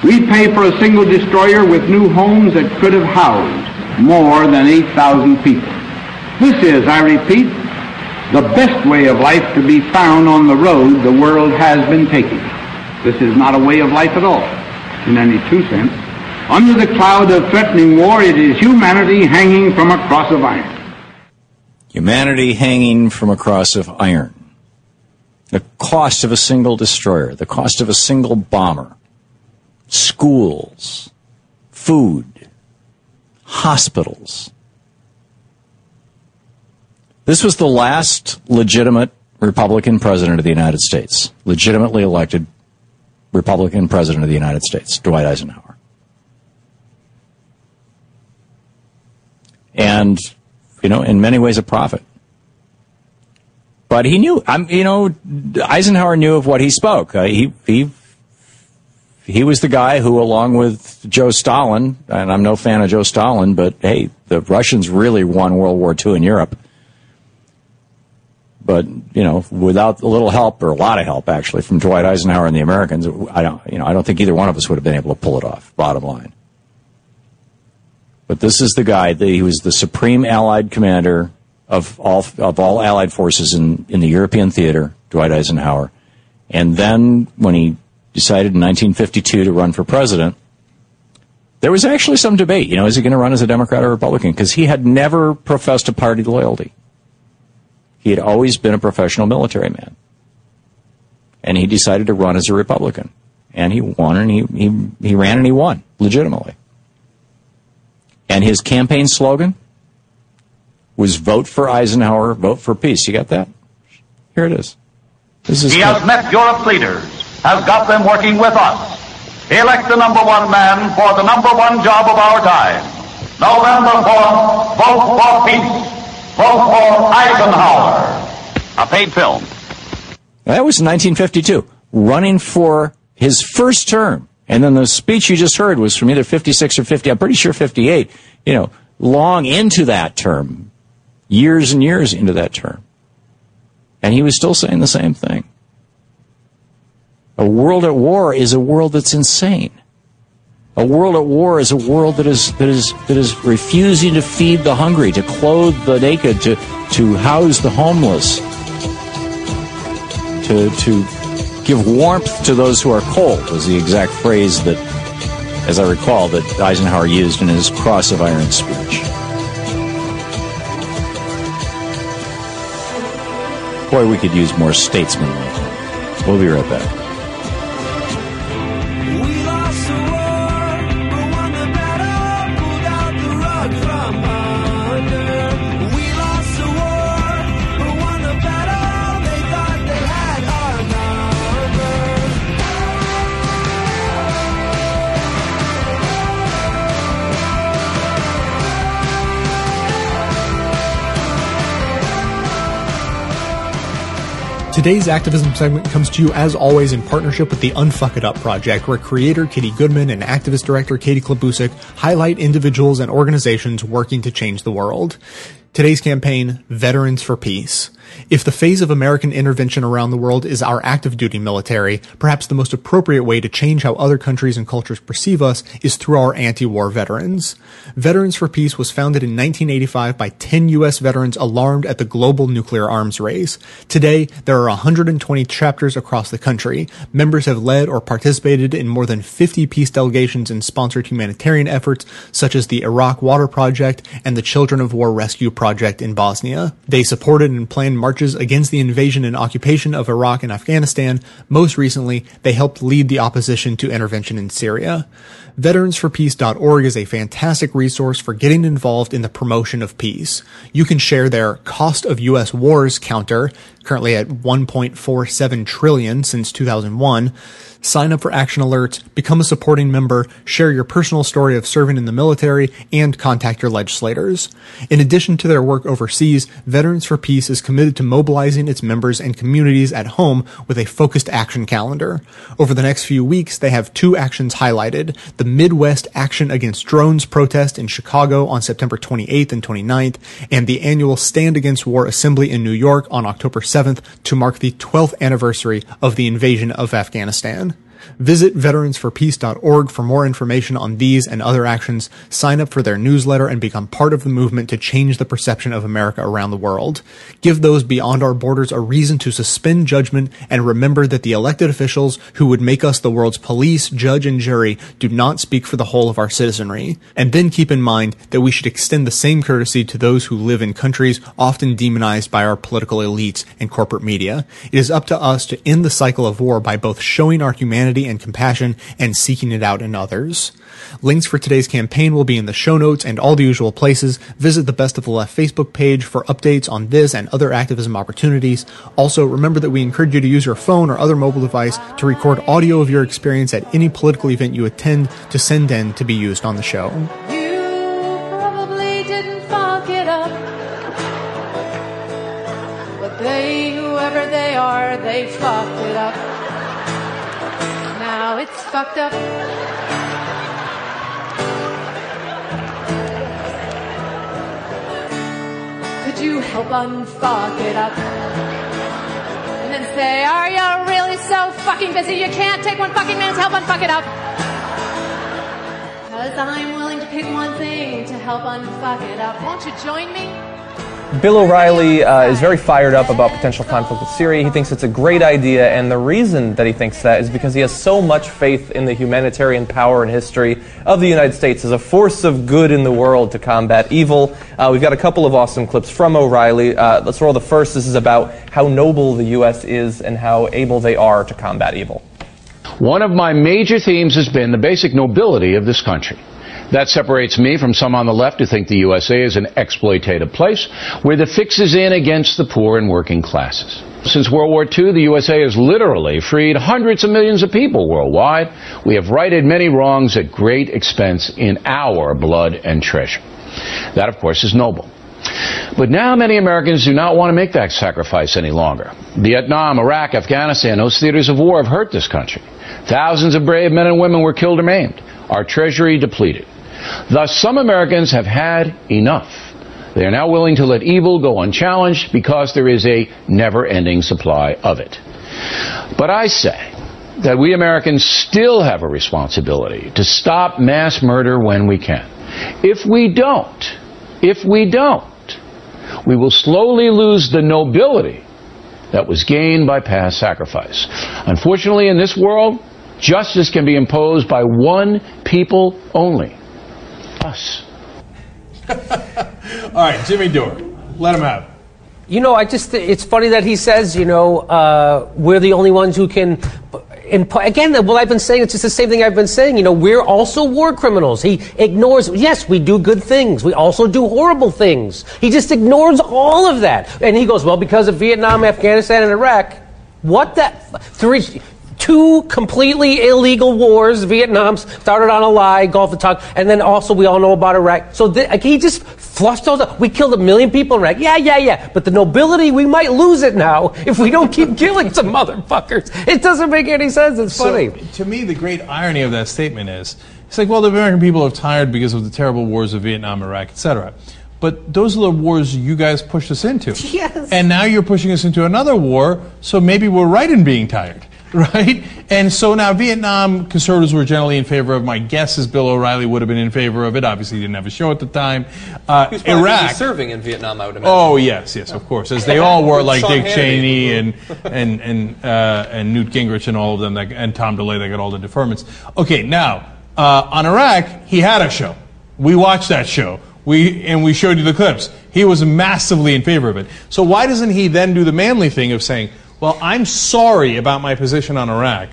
We pay for a single destroyer with new homes that could have housed more than eight thousand people. This is, I repeat, the best way of life to be found on the road the world has been taking. This is not a way of life at all, in any true sense. Under the cloud of threatening war, it is humanity hanging from a cross of iron. Humanity hanging from a cross of iron. The cost of a single destroyer, the cost of a single bomber, schools, food, hospitals. This was the last legitimate Republican president of the United States, legitimately elected Republican president of the United States, Dwight Eisenhower. And, you know, in many ways a prophet. But he knew, I'm, you know, Eisenhower knew of what he spoke. Uh, he, he, He was the guy who, along with Joe Stalin, and I'm no fan of Joe Stalin, but hey, the Russians really won World War Two in Europe. But, you know, without a little help, or a lot of help, actually, from Dwight Eisenhower and the Americans, I don't, you know, I don't think either one of us would have been able to pull it off, bottom line. But this is the guy, that he was the supreme Allied commander of all, of all Allied forces in, in the European theater, Dwight Eisenhower. And then when he decided in nineteen fifty-two to run for president, there was actually some debate. You know, is he going to run as a Democrat or Republican? Because he had never professed a party loyalty. He had always been a professional military man. And he decided to run as a Republican. And he won, and he, he, he ran and he won, legitimately. And his campaign slogan was, "Vote for Eisenhower, vote for peace." You got that? Here it is. This is he has met Europe's leaders, has got them working with us. Elect the number one man for the number one job of our time. November fourth, vote for peace. Vote for Eisenhower. A paid film. That was nineteen fifty-two, running for his first term. And then the speech you just heard was from either fifty-six or fifty, I'm pretty sure fifty-eight, you know, long into that term, years and years into that term. And he was still saying the same thing. A world at war is a world that's insane. A world at war is a world that is that is that is refusing to feed the hungry, to clothe the naked, to to house the homeless, to to give warmth to those who are cold, was the exact phrase that, as I recall, that Eisenhower used in his Cross of Iron speech. Boy, we could use more statesmen like that. We'll be right back. Today's activism segment comes to you, as always, in partnership with the Unfuck It Up Project, where creator Kitty Goodman and activist director Katie Klebusik highlight individuals and organizations working to change the world. Today's campaign, Veterans for Peace. If the phase of American intervention around the world is our active duty military, perhaps the most appropriate way to change how other countries and cultures perceive us is through our anti-war veterans. Veterans for Peace was founded in nineteen eighty-five by ten U S veterans alarmed at the global nuclear arms race. Today, there are one hundred twenty chapters across the country. Members have led or participated in more than fifty peace delegations and sponsored humanitarian efforts, such as the Iraq Water Project and the Children of War Rescue Project in Bosnia. They supported and planned marches against the invasion and occupation of Iraq and Afghanistan. Most recently, they helped lead the opposition to intervention in Syria. veterans for peace dot org is a fantastic resource for getting involved in the promotion of peace. You can share their Cost of U S Wars counter, currently at one point four seven trillion dollars since two thousand one, sign up for action alerts, become a supporting member, share your personal story of serving in the military, and contact your legislators. In addition to their work overseas, Veterans for Peace is committed to mobilizing its members and communities at home with a focused action calendar. Over the next few weeks, they have two actions highlighted: the Midwest Action Against Drones protest in Chicago on September twenty-eighth and twenty-ninth, and the annual Stand Against War Assembly in New York on October seventh to mark the twelfth anniversary of the invasion of Afghanistan. Visit veterans for peace dot org for more information on these and other actions, sign up for their newsletter, and become part of the movement to change the perception of America around the world. Give those beyond our borders a reason to suspend judgment and remember that the elected officials who would make us the world's police, judge, and jury do not speak for the whole of our citizenry. And then keep in mind that we should extend the same courtesy to those who live in countries often demonized by our political elites and corporate media. It is up to us to end the cycle of war by both showing our humanity and compassion and seeking it out in others. Links for today's campaign will be in the show notes and all the usual places. Visit the Best of the Left Facebook page for updates on this and other activism opportunities. Also, remember that we encourage you to use your phone or other mobile device to record audio of your experience at any political event you attend to send in to be used on the show. You probably didn't fuck it up, but they, whoever they are, they fucked it up. Now it's fucked up. Could you help unfuck it up? And then say, are you really so fucking busy you can't take one fucking minute to help unfuck it up? Because I'm willing to pick one thing to help unfuck it up. Won't you join me? Bill O'Reilly uh, is very fired up about potential conflict with Syria. He thinks it's a great idea, and the reason that he thinks that is because he has so much faith in the humanitarian power and history of the United States as a force of good in the world to combat evil. Uh, we've got a couple of awesome clips from O'Reilly. Uh, let's roll the first. This is about how noble the U S is and how able they are to combat evil. One of my major themes has been the basic nobility of this country. That separates me from some on the left who think the U S A is an exploitative place where the fix is in against the poor and working classes. Since World War Two, the U S A has literally freed hundreds of millions of people worldwide. We have righted many wrongs at great expense in our blood and treasure. That, of course, is noble. But now many Americans do not want to make that sacrifice any longer. Vietnam, Iraq, Afghanistan, those theaters of war have hurt this country. Thousands of brave men and women were killed or maimed. Our treasury depleted. Thus, some Americans have had enough. They are now willing to let evil go unchallenged because there is a never-ending supply of it. But I say, that we Americans still have a responsibility to stop mass murder when we can. If we don't, if we don't, we will slowly lose the nobility that was gained by past sacrifice. Unfortunately, in this world, justice can be imposed by one people only, us. All right, Jimmy Dore, let him out. You know, I just, it's funny that he says, you know, uh, we're the only ones who can, imp again, what I've been saying, it's just the same thing I've been saying, you know, we're also war criminals. He ignores, yes, we do good things. We also do horrible things. He just ignores all of that. And he goes, well, because of Vietnam, Afghanistan, and Iraq, what that, three, two completely illegal wars, Vietnam started on a lie, Gulf of Tonkin, and then also we all know about Iraq. So the, like, he just fluffed those up. We killed a million people in Iraq. Yeah, yeah, yeah. But the nobility, we might lose it now if we don't keep killing some motherfuckers. It doesn't make any sense. It's so funny. To me, the great irony of that statement is, it's like, well, the American people are tired because of the terrible wars of Vietnam, Iraq, et cetera. But those are the wars you guys pushed us into. Yes. And now you're pushing us into another war, so maybe we're right in being tired. Right? And so now Vietnam, conservatives were generally in favor of. My guess is Bill O'Reilly would have been in favor of it. Obviously, he didn't have a show at the time. Uh, he was Iraq, serving in Vietnam, I would imagine. Oh, yes, yes, of course. As they all were, like Dick Cheney and, and, and, uh, and Newt Gingrich and all of them, that, and Tom DeLay, they got all the deferments. Okay, now, uh, on Iraq, he had a show. We watched that show. We, and we showed you the clips. He was massively in favor of it. So why doesn't he then do the manly thing of saying, well, I'm sorry about my position on Iraq.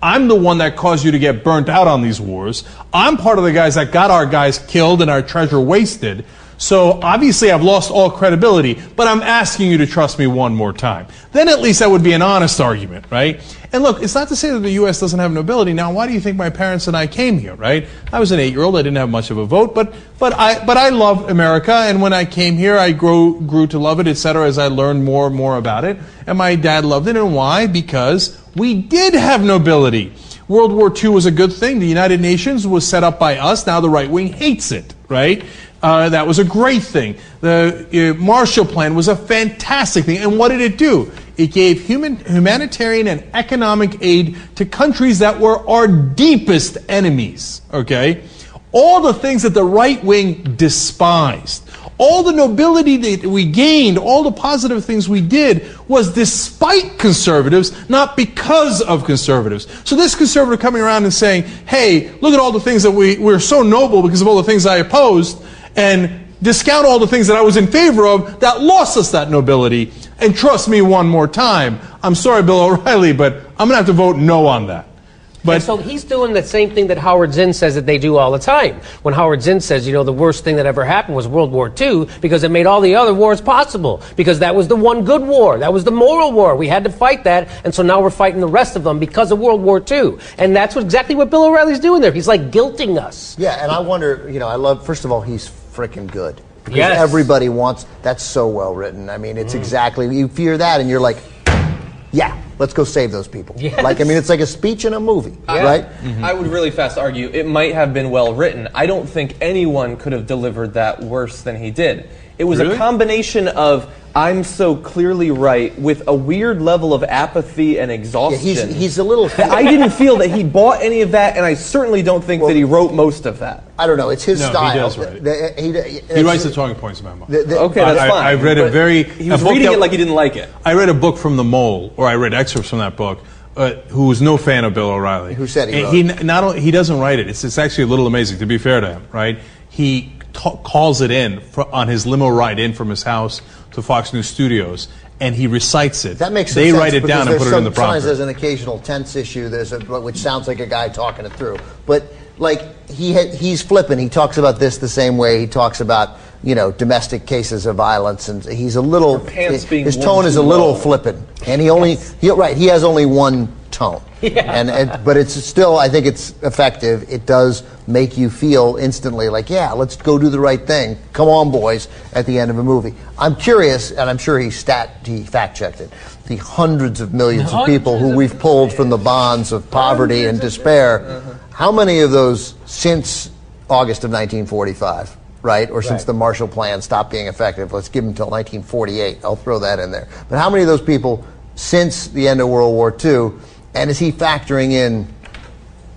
I'm the one that caused you to get burnt out on these wars. I'm part of the guys that got our guys killed and our treasure wasted. So obviously I've lost all credibility, but I'm asking you to trust me one more time. Then at least that would be an honest argument, right? And look, it's not to say that the U S doesn't have nobility. Now, why do you think my parents and I came here, right? I was an eight-year-old. I didn't have much of a vote, but but I but I love America. And when I came here, I grew grew to love it, et cetera. As I learned more and more about it, and my dad loved it. And why? Because we did have nobility. World War Two was a good thing. The United Nations was set up by us. Now the right wing hates it, right? Uh, that was a great thing. The uh, Marshall Plan was a fantastic thing. And what did it do? It gave human, humanitarian and economic aid to countries that were our deepest enemies, okay? All the things that the right wing despised, all the nobility that we gained, all the positive things we did was despite conservatives, not because of conservatives. So this conservative coming around and saying, hey, look at all the things that we, we're so noble because of all the things I opposed, and discount all the things that I was in favor of that lost us that nobility, and trust me one more time. I'm sorry, Bill O'Reilly, but I'm going to have to vote no on that. But and so he's doing the same thing that Howard Zinn says that they do all the time. When Howard Zinn says, you know, the worst thing that ever happened was World War Two because it made all the other wars possible, because that was the one good war. That was the moral war. We had to fight that, and so now we're fighting the rest of them because of World War Two. And that's what, exactly what Bill O'Reilly's doing there. He's, like, guilting us. Yeah, and I wonder, you know, I love, first of all, he's freaking good. Because yes. Everybody wants, that's so well written. I mean, it's mm. exactly, you hear that and you're like, yeah, let's go save those people. Yes. Like, I mean, it's like a speech in a movie, yeah. right? Mm-hmm. I would really fast argue it might have been well written. I don't think anyone could have delivered that worse than he did. It was really? a combination of I'm so clearly right with a weird level of apathy and exhaustion. Yeah, he's, he's a little... I didn't feel that he bought any of that, and I certainly don't think well, that he wrote most of that. I don't know. It's his no, style. he does write the, the, he, he writes the talking points about mine. The, the, okay, that's I, fine. I, I read a very... He was reading that, it like he didn't like it. I read a book from The Mole, or I read excerpts from that book, Uh, who was no fan of Bill O'Reilly. Who said he wrote he, not only, he doesn't write it. It's, it's actually a little amazing, to be fair to him, right? He ta calls it in for, on his limo ride in from his house to Fox News Studios, and he recites it. That makes sense. They write it down and put it in the prompter. Sometimes there's an occasional tense issue, there's a, which sounds like a guy talking it through. But, like, he had, he's flipping. He talks about this the same way he talks about, you know, domestic cases of violence, and he's a little, his, his tone is a little flippant, and he only, he, right, he has only one tone, yeah. and, and but it's still, I think it's effective. It does make you feel instantly like, yeah, let's go do the right thing, come on boys, at the end of a movie. I'm curious, and I'm sure he stat, he fact-checked it, the hundreds of millions hundreds of people who of we've pulled millions. from the bonds of poverty hundreds and despair, uh-huh. how many of those since August of nineteen forty-five? Right, or right. since the Marshall Plan stopped being effective, let's give them till nineteen forty-eight. I'll throw that in there. But how many of those people, since the end of World War Two, And is he factoring in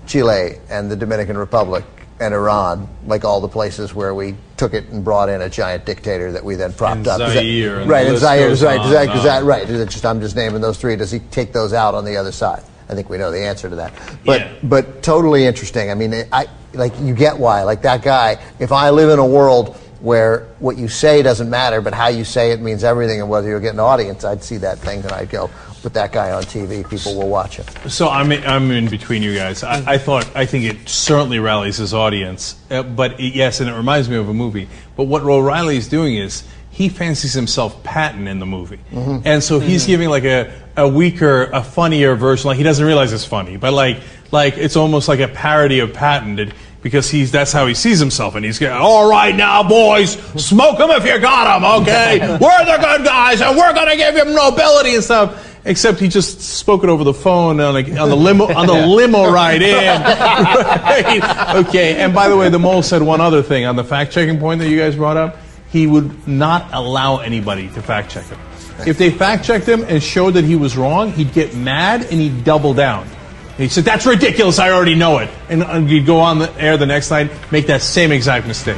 Chile and the Dominican Republic and Iran, like all the places where we took it and brought in a giant dictator that we then propped and up? Zaire, that, right, and Zaire is right. Does that, does that, right. Is it just, I'm just naming those three. Does he take those out on the other side? I think we know the answer to that. But yeah. but totally interesting. I mean, I like you get why. Like that guy, if I live in a world where what you say doesn't matter, but how you say it means everything, and whether you'll get an audience, I'd see that thing and I'd go, put that guy on T V, people will watch him. So I'm in, I'm in between you guys. I, I thought, I think it certainly rallies his audience, uh, but it, yes, and it reminds me of a movie. But what O'Reilly is doing is, he fancies himself Patton in the movie. Mm-hmm. And so he's mm-hmm. giving like a, a weaker, a funnier version, like he doesn't realize it's funny, but like, like it's almost like a parody of Patton. That, because he's that's how he sees himself, and he's going, all right now, boys, smoke them if you got them, okay? We're the good guys, and we're going to give him nobility and stuff. Except he just spoke it over the phone on, a, on the limo on the limo ride in. Right? Okay, and by the way, the mole said one other thing on the fact-checking point that you guys brought up. He would not allow anybody to fact-check him. If they fact-checked him and showed that he was wrong, he'd get mad and he'd double down. He said, that's ridiculous, I already know it. And you'd go on the air the next night, make that same exact mistake.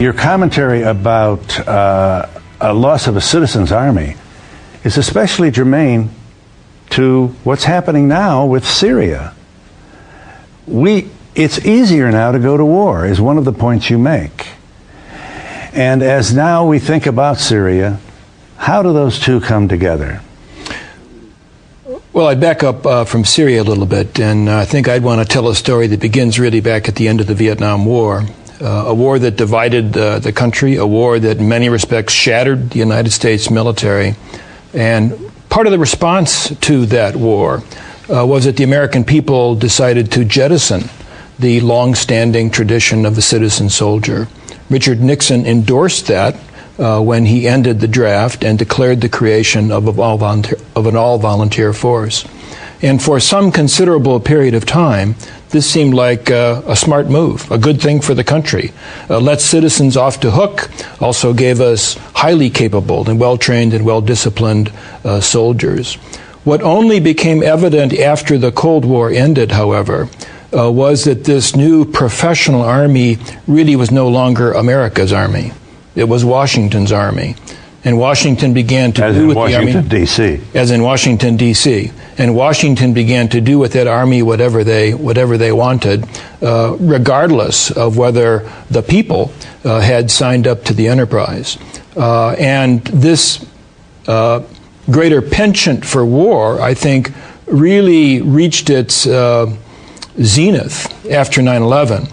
your commentary about uh, a loss of a citizen's army is especially germane to what's happening now with Syria. We, it's easier now to go to war, is one of the points you make. And as now we think about Syria, how do those two come together? Well, I'd back up uh, from Syria a little bit, and I think I'd want to tell a story that begins really back at the end of the Vietnam War. Uh, a war that divided uh, the country, a war that in many respects shattered the United States military. And part of the response to that war uh, was that the American people decided to jettison the long-standing tradition of the citizen soldier. Richard Nixon endorsed that uh, when he ended the draft and declared the creation of, of, all volunteer, of an all-volunteer force. And for some considerable period of time, this seemed like uh, a smart move, a good thing for the country. Uh, let citizens off the hook also gave us highly capable and well-trained and well-disciplined uh, soldiers. What only became evident after the Cold War ended, however, uh, was that this new professional army really was no longer America's army. It was Washington's army. And Washington began to do with the army. As in Washington, D C. As in Washington, D C. And Washington began to do with that army whatever they whatever they wanted, uh, regardless of whether the people uh, had signed up to the enterprise. Uh, and this uh, greater penchant for war, I think, really reached its uh, zenith after nine eleven.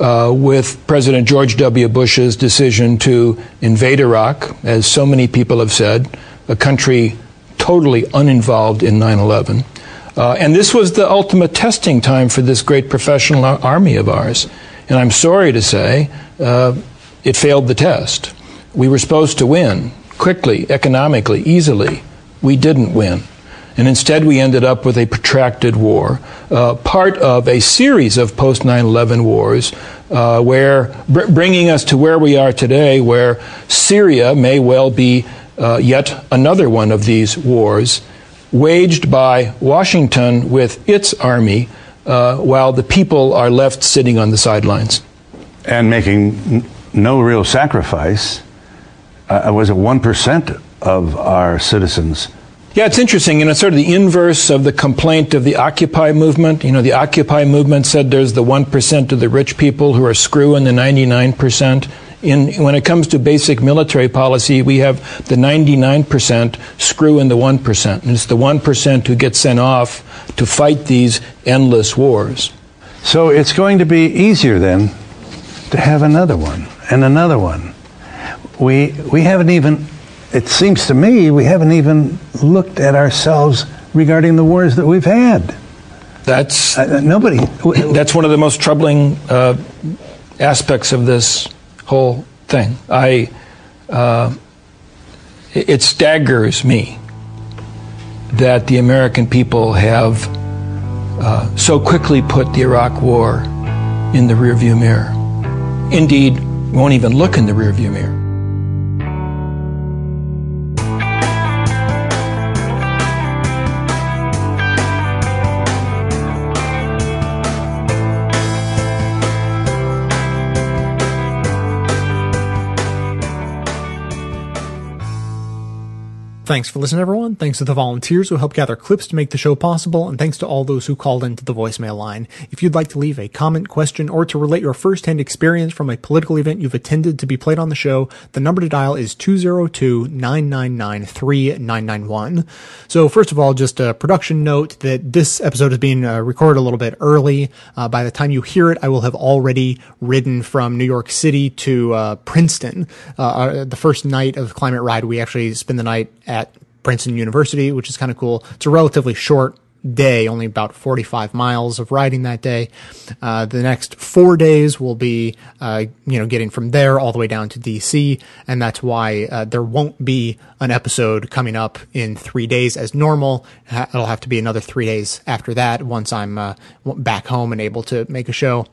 Uh, with President George W. Bush's decision to invade Iraq, as so many people have said, a country totally uninvolved in nine eleven. Uh, and this was the ultimate testing time for this great professional army of ours. And I'm sorry to say, uh, it failed the test. We were supposed to win quickly, economically, easily. We didn't win. And instead we ended up with a protracted war, uh, part of a series of post nine eleven wars, uh, where br- bringing us to where we are today, where Syria may well be uh, yet another one of these wars, waged by Washington with its army, uh, while the people are left sitting on the sidelines. And making n- no real sacrifice. Uh, was it one percent of our citizens Yeah, it's interesting, and it's sort of the inverse of the complaint of the Occupy movement. You know, the Occupy movement said there's the one percent of the rich people who are screwing the ninety-nine percent. In, when it comes to basic military policy, we have the ninety-nine percent screwing the one percent. And it's the one percent who get sent off to fight these endless wars. So it's going to be easier then to have another one and another one. We, we haven't even, it seems to me, we haven't even looked at ourselves regarding the wars that we've had. That's uh, nobody. That's one of the most troubling uh, aspects of this whole thing. I, uh, it staggers me that the American people have uh, so quickly put the Iraq War in the rearview mirror. Indeed, we won't even look in the rearview mirror. Thanks for listening, everyone. Thanks to the volunteers who helped gather clips to make the show possible, and thanks to all those who called into the voicemail line. If you'd like to leave a comment, question, or to relate your first-hand experience from a political event you've attended to be played on the show, the number to dial is two zero two, nine nine nine, three nine nine one. So first of all, just a production note that this episode is being uh, recorded a little bit early. Uh, by the time you hear it, I will have already ridden from New York City to uh, Princeton. Uh, uh, the first night of Climate Ride, we actually spend the night at at Princeton University, which is kind of cool. It's a relatively short day, only about forty-five miles of riding that day. Uh, the next four days will be, uh, you know, getting from there all the way down to D C. And that's why uh, there won't be an episode coming up in three days as normal. It'll have to be another three days after that once I'm uh, back home and able to make a show.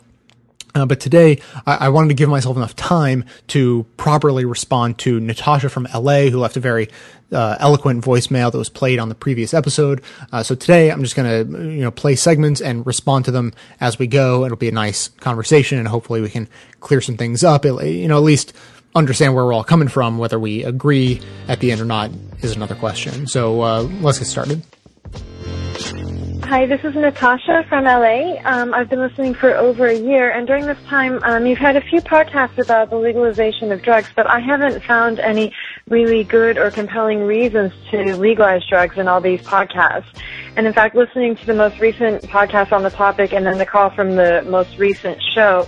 Uh, but today, I-, I wanted to give myself enough time to properly respond to Natasha from L A, who left a very uh, eloquent voicemail that was played on the previous episode. Uh, so today, I'm just going to, you know, play segments and respond to them as we go. It'll be a nice conversation, and hopefully we can clear some things up. It, you know, at least understand where we're all coming from. Whether we agree at the end or not is another question. So uh, let's get started. Hi, this is Natasha from L A. Um, I've been listening for over a year, and during this time, um, you've had a few podcasts about the legalization of drugs, but I haven't found any really good or compelling reasons to legalize drugs in all these podcasts. And in fact, listening to the most recent podcast on the topic and then the call from the most recent show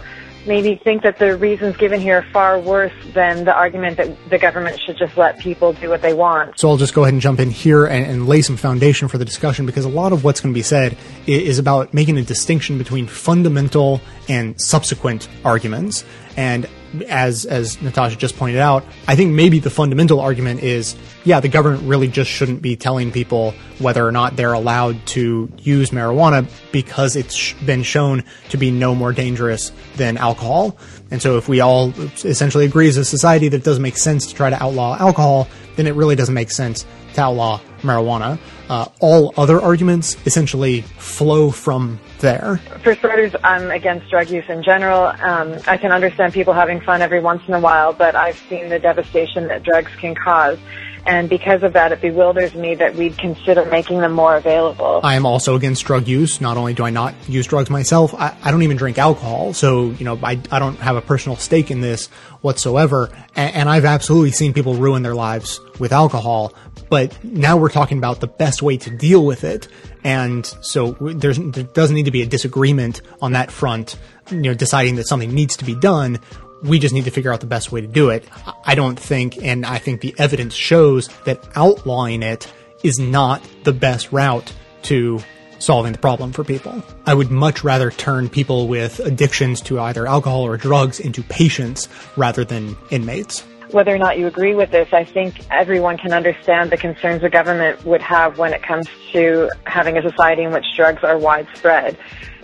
made me think that the reasons given here are far worse than the argument that the government should just let people do what they want. So I'll just go ahead and jump in here and, and lay some foundation for the discussion, because a lot of what's going to be said is about making a distinction between fundamental and subsequent arguments. And as as Natasha just pointed out, I think maybe the fundamental argument is, yeah, the government really just shouldn't be telling people whether or not they're allowed to use marijuana, because it's sh- been shown to be no more dangerous than alcohol. And so if we all essentially agree as a society that it doesn't make sense to try to outlaw alcohol, then it really doesn't make sense to outlaw marijuana. Uh, all other arguments essentially flow from there. For starters, I'm against drug use in general. Um, I can understand people having fun every once in a while, but I've seen the devastation that drugs can cause. And because of that, it bewilders me that we'd consider making them more available. I am also against drug use. Not only do I not use drugs myself, I, I don't even drink alcohol. So, you know, I, I don't have a personal stake in this whatsoever. And, and I've absolutely seen people ruin their lives with alcohol. But now we're talking about the best way to deal with it. And so there's, there doesn't need to be a disagreement on that front, you know, deciding that something needs to be done. We just need to figure out the best way to do it. I don't think, and I think the evidence shows, that outlawing it is not the best route to solving the problem for people. I would much rather turn people with addictions to either alcohol or drugs into patients rather than inmates. Whether or not you agree with this, I think everyone can understand the concerns the government would have when it comes to having a society in which drugs are widespread,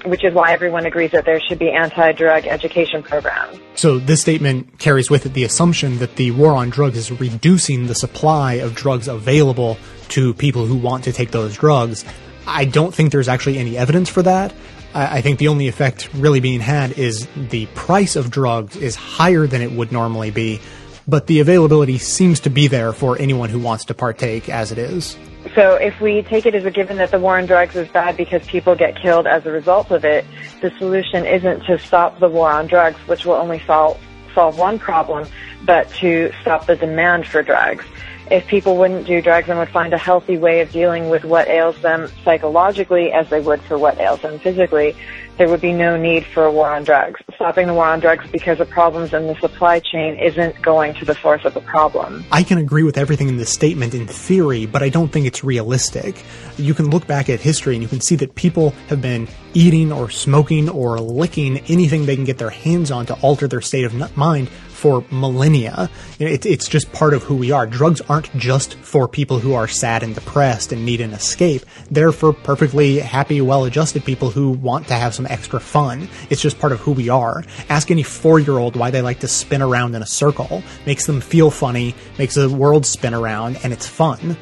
which is why everyone agrees that there should be anti-drug education programs. So this statement carries with it the assumption that the war on drugs is reducing the supply of drugs available to people who want to take those drugs. I don't think there's actually any evidence for that. I think the only effect really being had is the price of drugs is higher than it would normally be, but the availability seems to be there for anyone who wants to partake as it is. So if we take it as a given that the war on drugs is bad because people get killed as a result of it, the solution isn't to stop the war on drugs, which will only solve, solve one problem, but to stop the demand for drugs. If people wouldn't do drugs and would find a healthy way of dealing with what ails them psychologically as they would for what ails them physically, there would be no need for a war on drugs. Stopping the war on drugs because of problems in the supply chain isn't going to the source of the problem. I can agree with everything in this statement in theory, but I don't think it's realistic. You can look back at history and you can see that people have been eating or smoking or licking anything they can get their hands on to alter their state of mind for millennia. It's just part of who we are. Drugs aren't just for people who are sad and depressed and need an escape. They're for perfectly happy, well-adjusted people who want to have some extra fun. It's just part of who we are. Ask any four-year-old why they like to spin around in a circle. Makes them feel funny, makes the world spin around, and it's fun.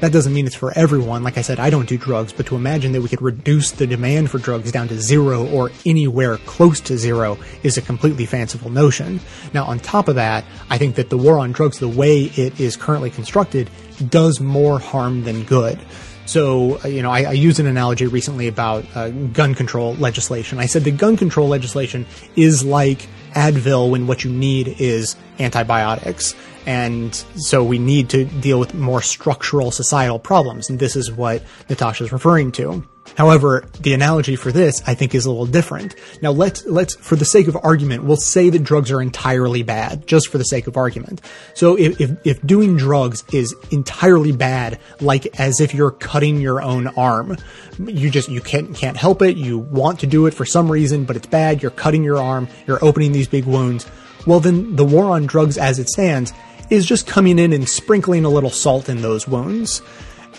That doesn't mean it's for everyone. Like I said, I don't do drugs, but to imagine that we could reduce the demand for drugs down to zero or anywhere close to zero is a completely fanciful notion. Now, on top of that, I think that the war on drugs, the way it is currently constructed, does more harm than good. So, you know, I, I used an analogy recently about uh, gun control legislation. I said the gun control legislation is like Advil when what you need is antibiotics. And so we need to deal with more structural societal problems. And this is what Natasha is referring to. However, the analogy for this, I think, is a little different. Now, let's, let's, for the sake of argument, we'll say that drugs are entirely bad, just for the sake of argument. So if, if, if doing drugs is entirely bad, like as if you're cutting your own arm, you just, you can't, can't help it. You want to do it for some reason, but it's bad. You're cutting your arm. You're opening these big wounds. Well, then the war on drugs as it stands is just coming in and sprinkling a little salt in those wounds.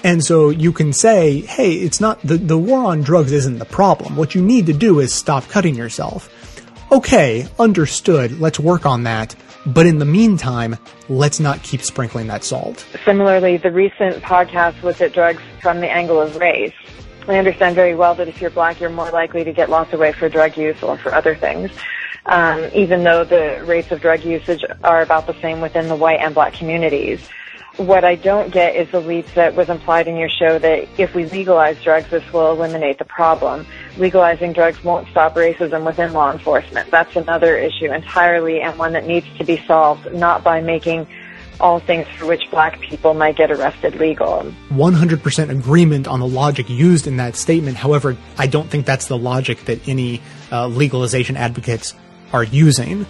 And so you can say, hey, it's not the, the war on drugs isn't the problem. What you need to do is stop cutting yourself. Okay, understood. Let's work on that. But in the meantime, let's not keep sprinkling that salt. Similarly, the recent podcast was at drugs from the angle of race. I understand very well that if you're black, you're more likely to get locked away for drug use or for other things. Um, even though the rates of drug usage are about the same within the white and black communities. What I don't get is the leap that was implied in your show that if we legalize drugs, this will eliminate the problem. Legalizing drugs won't stop racism within law enforcement. That's another issue entirely, and one that needs to be solved, not by making all things for which black people might get arrested legal. one hundred percent agreement on the logic used in that statement. However, I don't think that's the logic that any uh, legalization advocates are using.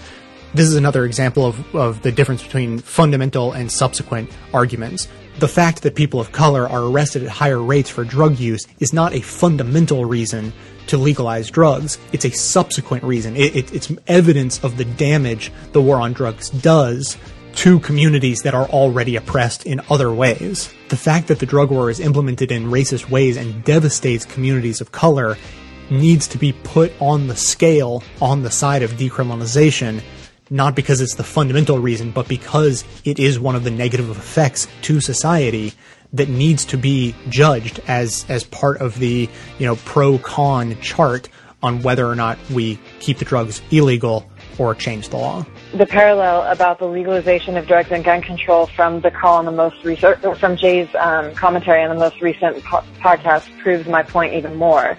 This is another example of, of the difference between fundamental and subsequent arguments. The fact that people of color are arrested at higher rates for drug use is not a fundamental reason to legalize drugs. It's a subsequent reason. It, it, it's evidence of the damage the war on drugs does to communities that are already oppressed in other ways. The fact that the drug war is implemented in racist ways and devastates communities of color needs to be put on the scale on the side of decriminalization, not because it's the fundamental reason, but because it is one of the negative effects to society that needs to be judged as as part of the, you know, pro-con chart on whether or not we keep the drugs illegal or change the law. The parallel about the legalization of drugs and gun control from the call on the most recent, from Jay's um, commentary on the most recent po- podcast proves my point even more.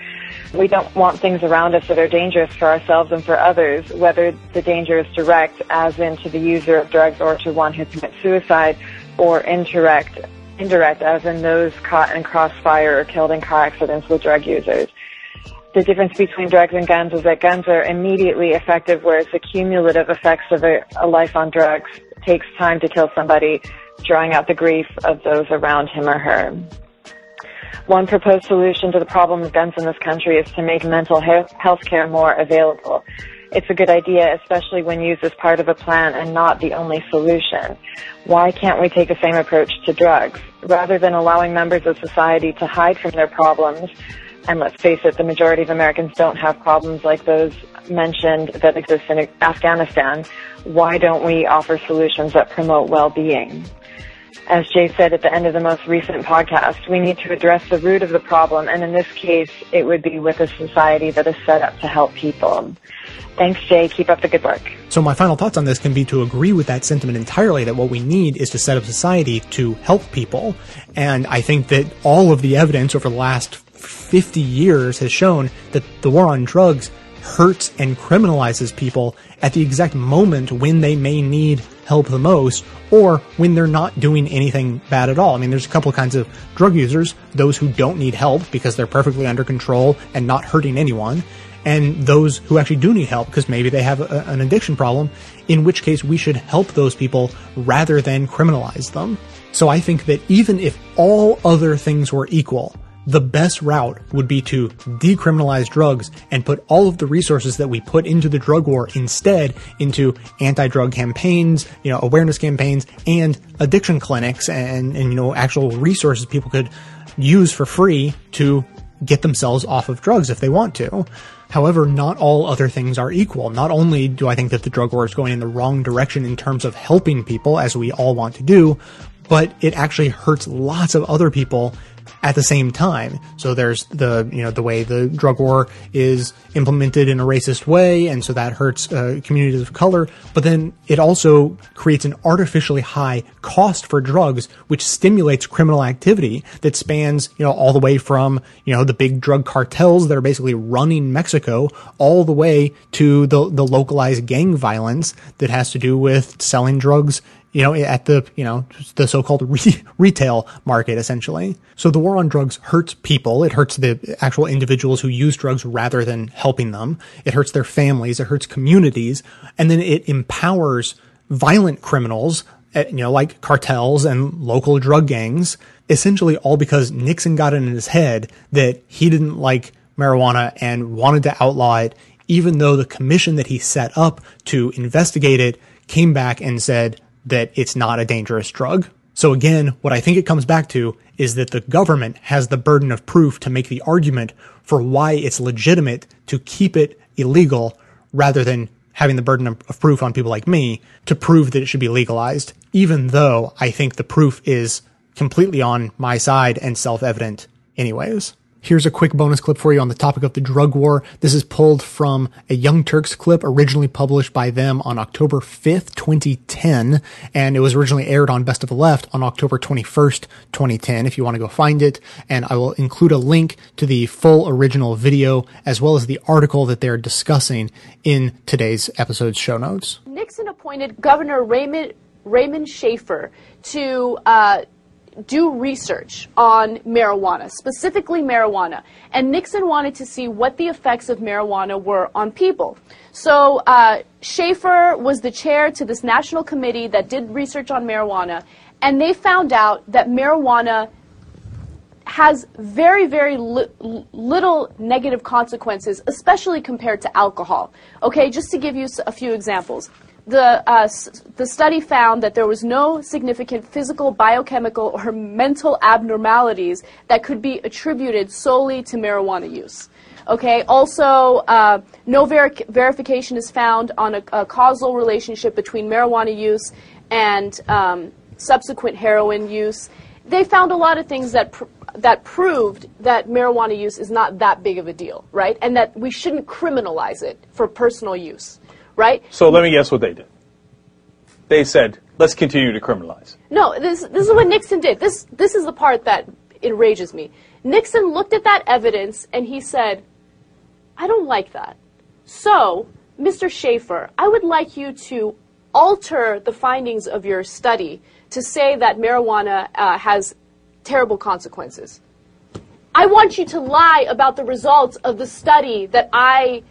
We don't want things around us that are dangerous for ourselves and for others, whether the danger is direct, as in to the user of drugs or to one who commits suicide, or indirect, indirect, as in those caught in crossfire or killed in car accidents with drug users. The difference between drugs and guns is that guns are immediately effective, whereas the cumulative effects of a, a life on drugs takes time to kill somebody, drawing out the grief of those around him or her. One proposed solution to the problem of guns in this country is to make mental health care more available. It's a good idea, especially when used as part of a plan and not the only solution. Why can't we take the same approach to drugs? Rather than allowing members of society to hide from their problems, and let's face it, the majority of Americans don't have problems like those mentioned that exist in Afghanistan, why don't we offer solutions that promote well-being? As Jay said at the end of the most recent podcast, we need to address the root of the problem, and in this case, it would be with a society that is set up to help people. Thanks, Jay. Keep up the good work. So my final thoughts on this can be to agree with that sentiment entirely, that what we need is to set up society to help people. And I think that all of the evidence over the last fifty years has shown that the war on drugs hurts and criminalizes people at the exact moment when they may need help the most, or when they're not doing anything bad at all. I mean, there's a couple of kinds of drug users: those who don't need help because they're perfectly under control and not hurting anyone, and those who actually do need help because maybe they have a, an addiction problem, in which case we should help those people rather than criminalize them. So I think that even if all other things were equal, the best route would be to decriminalize drugs and put all of the resources that we put into the drug war instead into anti-drug campaigns, you know, awareness campaigns, and addiction clinics and, and, you know, actual resources people could use for free to get themselves off of drugs if they want to. However, not all other things are equal. Not only do I think that the drug war is going in the wrong direction in terms of helping people, as we all want to do, but it actually hurts lots of other people at the same time. So there's the, you know, the way the drug war is implemented in a racist way, and so that hurts uh, communities of color. But then it also creates an artificially high cost for drugs, which stimulates criminal activity that spans, you know, all the way from, you know, the big drug cartels that are basically running Mexico, all the way to the the localized gang violence that has to do with selling drugs, you know, at the, you know, the so-called re- retail market, essentially. So the war on drugs hurts people. It hurts the actual individuals who use drugs rather than helping them. It hurts their families. It hurts communities. And then it empowers violent criminals, you know, like cartels and local drug gangs, essentially all because Nixon got it in his head that he didn't like marijuana and wanted to outlaw it, even though the commission that he set up to investigate it came back and said that it's not a dangerous drug. So again, what I think it comes back to is that the government has the burden of proof to make the argument for why it's legitimate to keep it illegal, rather than having the burden of proof on people like me to prove that it should be legalized, even though I think the proof is completely on my side and self-evident anyways. Here's a quick bonus clip for you on the topic of the drug war. This is pulled from a Young Turks clip originally published by them on October fifth, twenty ten, and it was originally aired on Best of the Left on October twenty-first, twenty ten, if you want to go find it. And I will include a link to the full original video as well as the article that they're discussing in today's episode's show notes. Nixon appointed Governor Raymond, Raymond Shafer to... Uh, do research on marijuana, specifically marijuana. And Nixon wanted to see what the effects of marijuana were on people. So uh, Shafer was the chair to this national committee that did research on marijuana, and they found out that marijuana has very, very li- little negative consequences, especially compared to alcohol. Okay, just to give you a few examples. The, uh, s- the study found that there was no significant physical, biochemical, or mental abnormalities that could be attributed solely to marijuana use. Okay. Also, uh, no ver- verification is found on a, a causal relationship between marijuana use and um, subsequent heroin use. They found a lot of things that pr- that proved that marijuana use is not that big of a deal, right? And that we shouldn't criminalize it for personal use. Right? So let me guess what they did. They said, let's continue to criminalize. No, this this is what Nixon did. This this is the part that enrages me. Nixon looked at that evidence and he said, I don't like that. So, Mister Shafer, I would like you to alter the findings of your study to say that marijuana uh, has terrible consequences. I want you to lie about the results of the study that I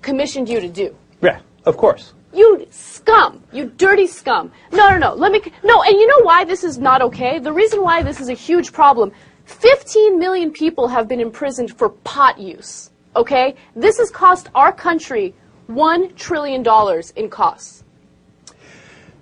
commissioned you to do. Yeah, of course. You scum. You dirty scum. No, no, no. Let me... No, and you know why this is not okay? The reason why this is a huge problem, fifteen million people have been imprisoned for pot use, okay? This has cost our country one trillion dollars in costs.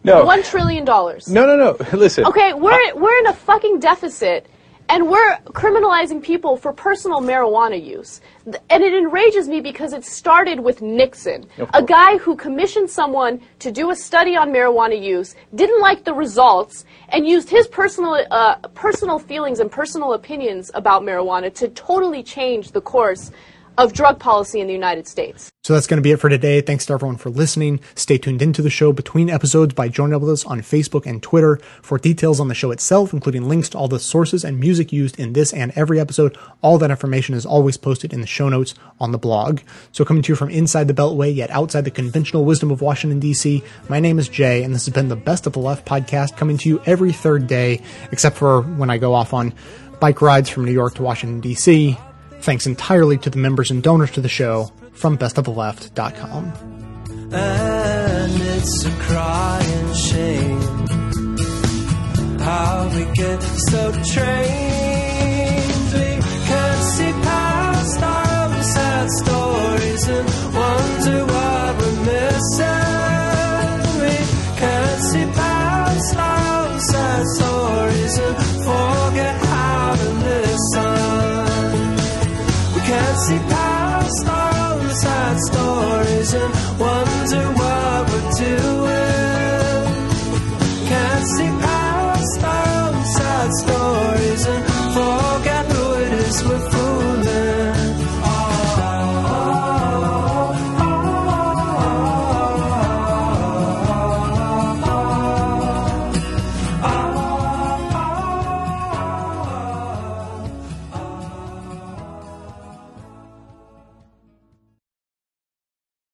No. one trillion dollars. No, no, no. Listen. Okay, we're I... we're in a fucking deficit, And we're criminalizing people for personal marijuana use. And it enrages me because it started with Nixon, a guy who commissioned someone to do a study on marijuana use, didn't like the results, and used his personal, uh, personal feelings and personal opinions about marijuana to totally change the course of drug policy in the United States. So that's going to be it for today. Thanks to everyone for listening. Stay tuned into the show between episodes by joining up with us on Facebook and Twitter. For details on the show itself, including links to all the sources and music used in this and every episode, all that information is always posted in the show notes on the blog. So coming to you from inside the Beltway, yet outside the conventional wisdom of Washington, D C, my name is Jay, and this has been the Best of the Left podcast, coming to you every third day, except for when I go off on bike rides from New York to Washington, D C, thanks entirely to the members and donors to the show from best of the left dot com. And it's a crying shame how we get so trained. We can't see past our own sad stories and wonder what we're missing. We can't see past our own sad stories and forget how to listen. Can't see.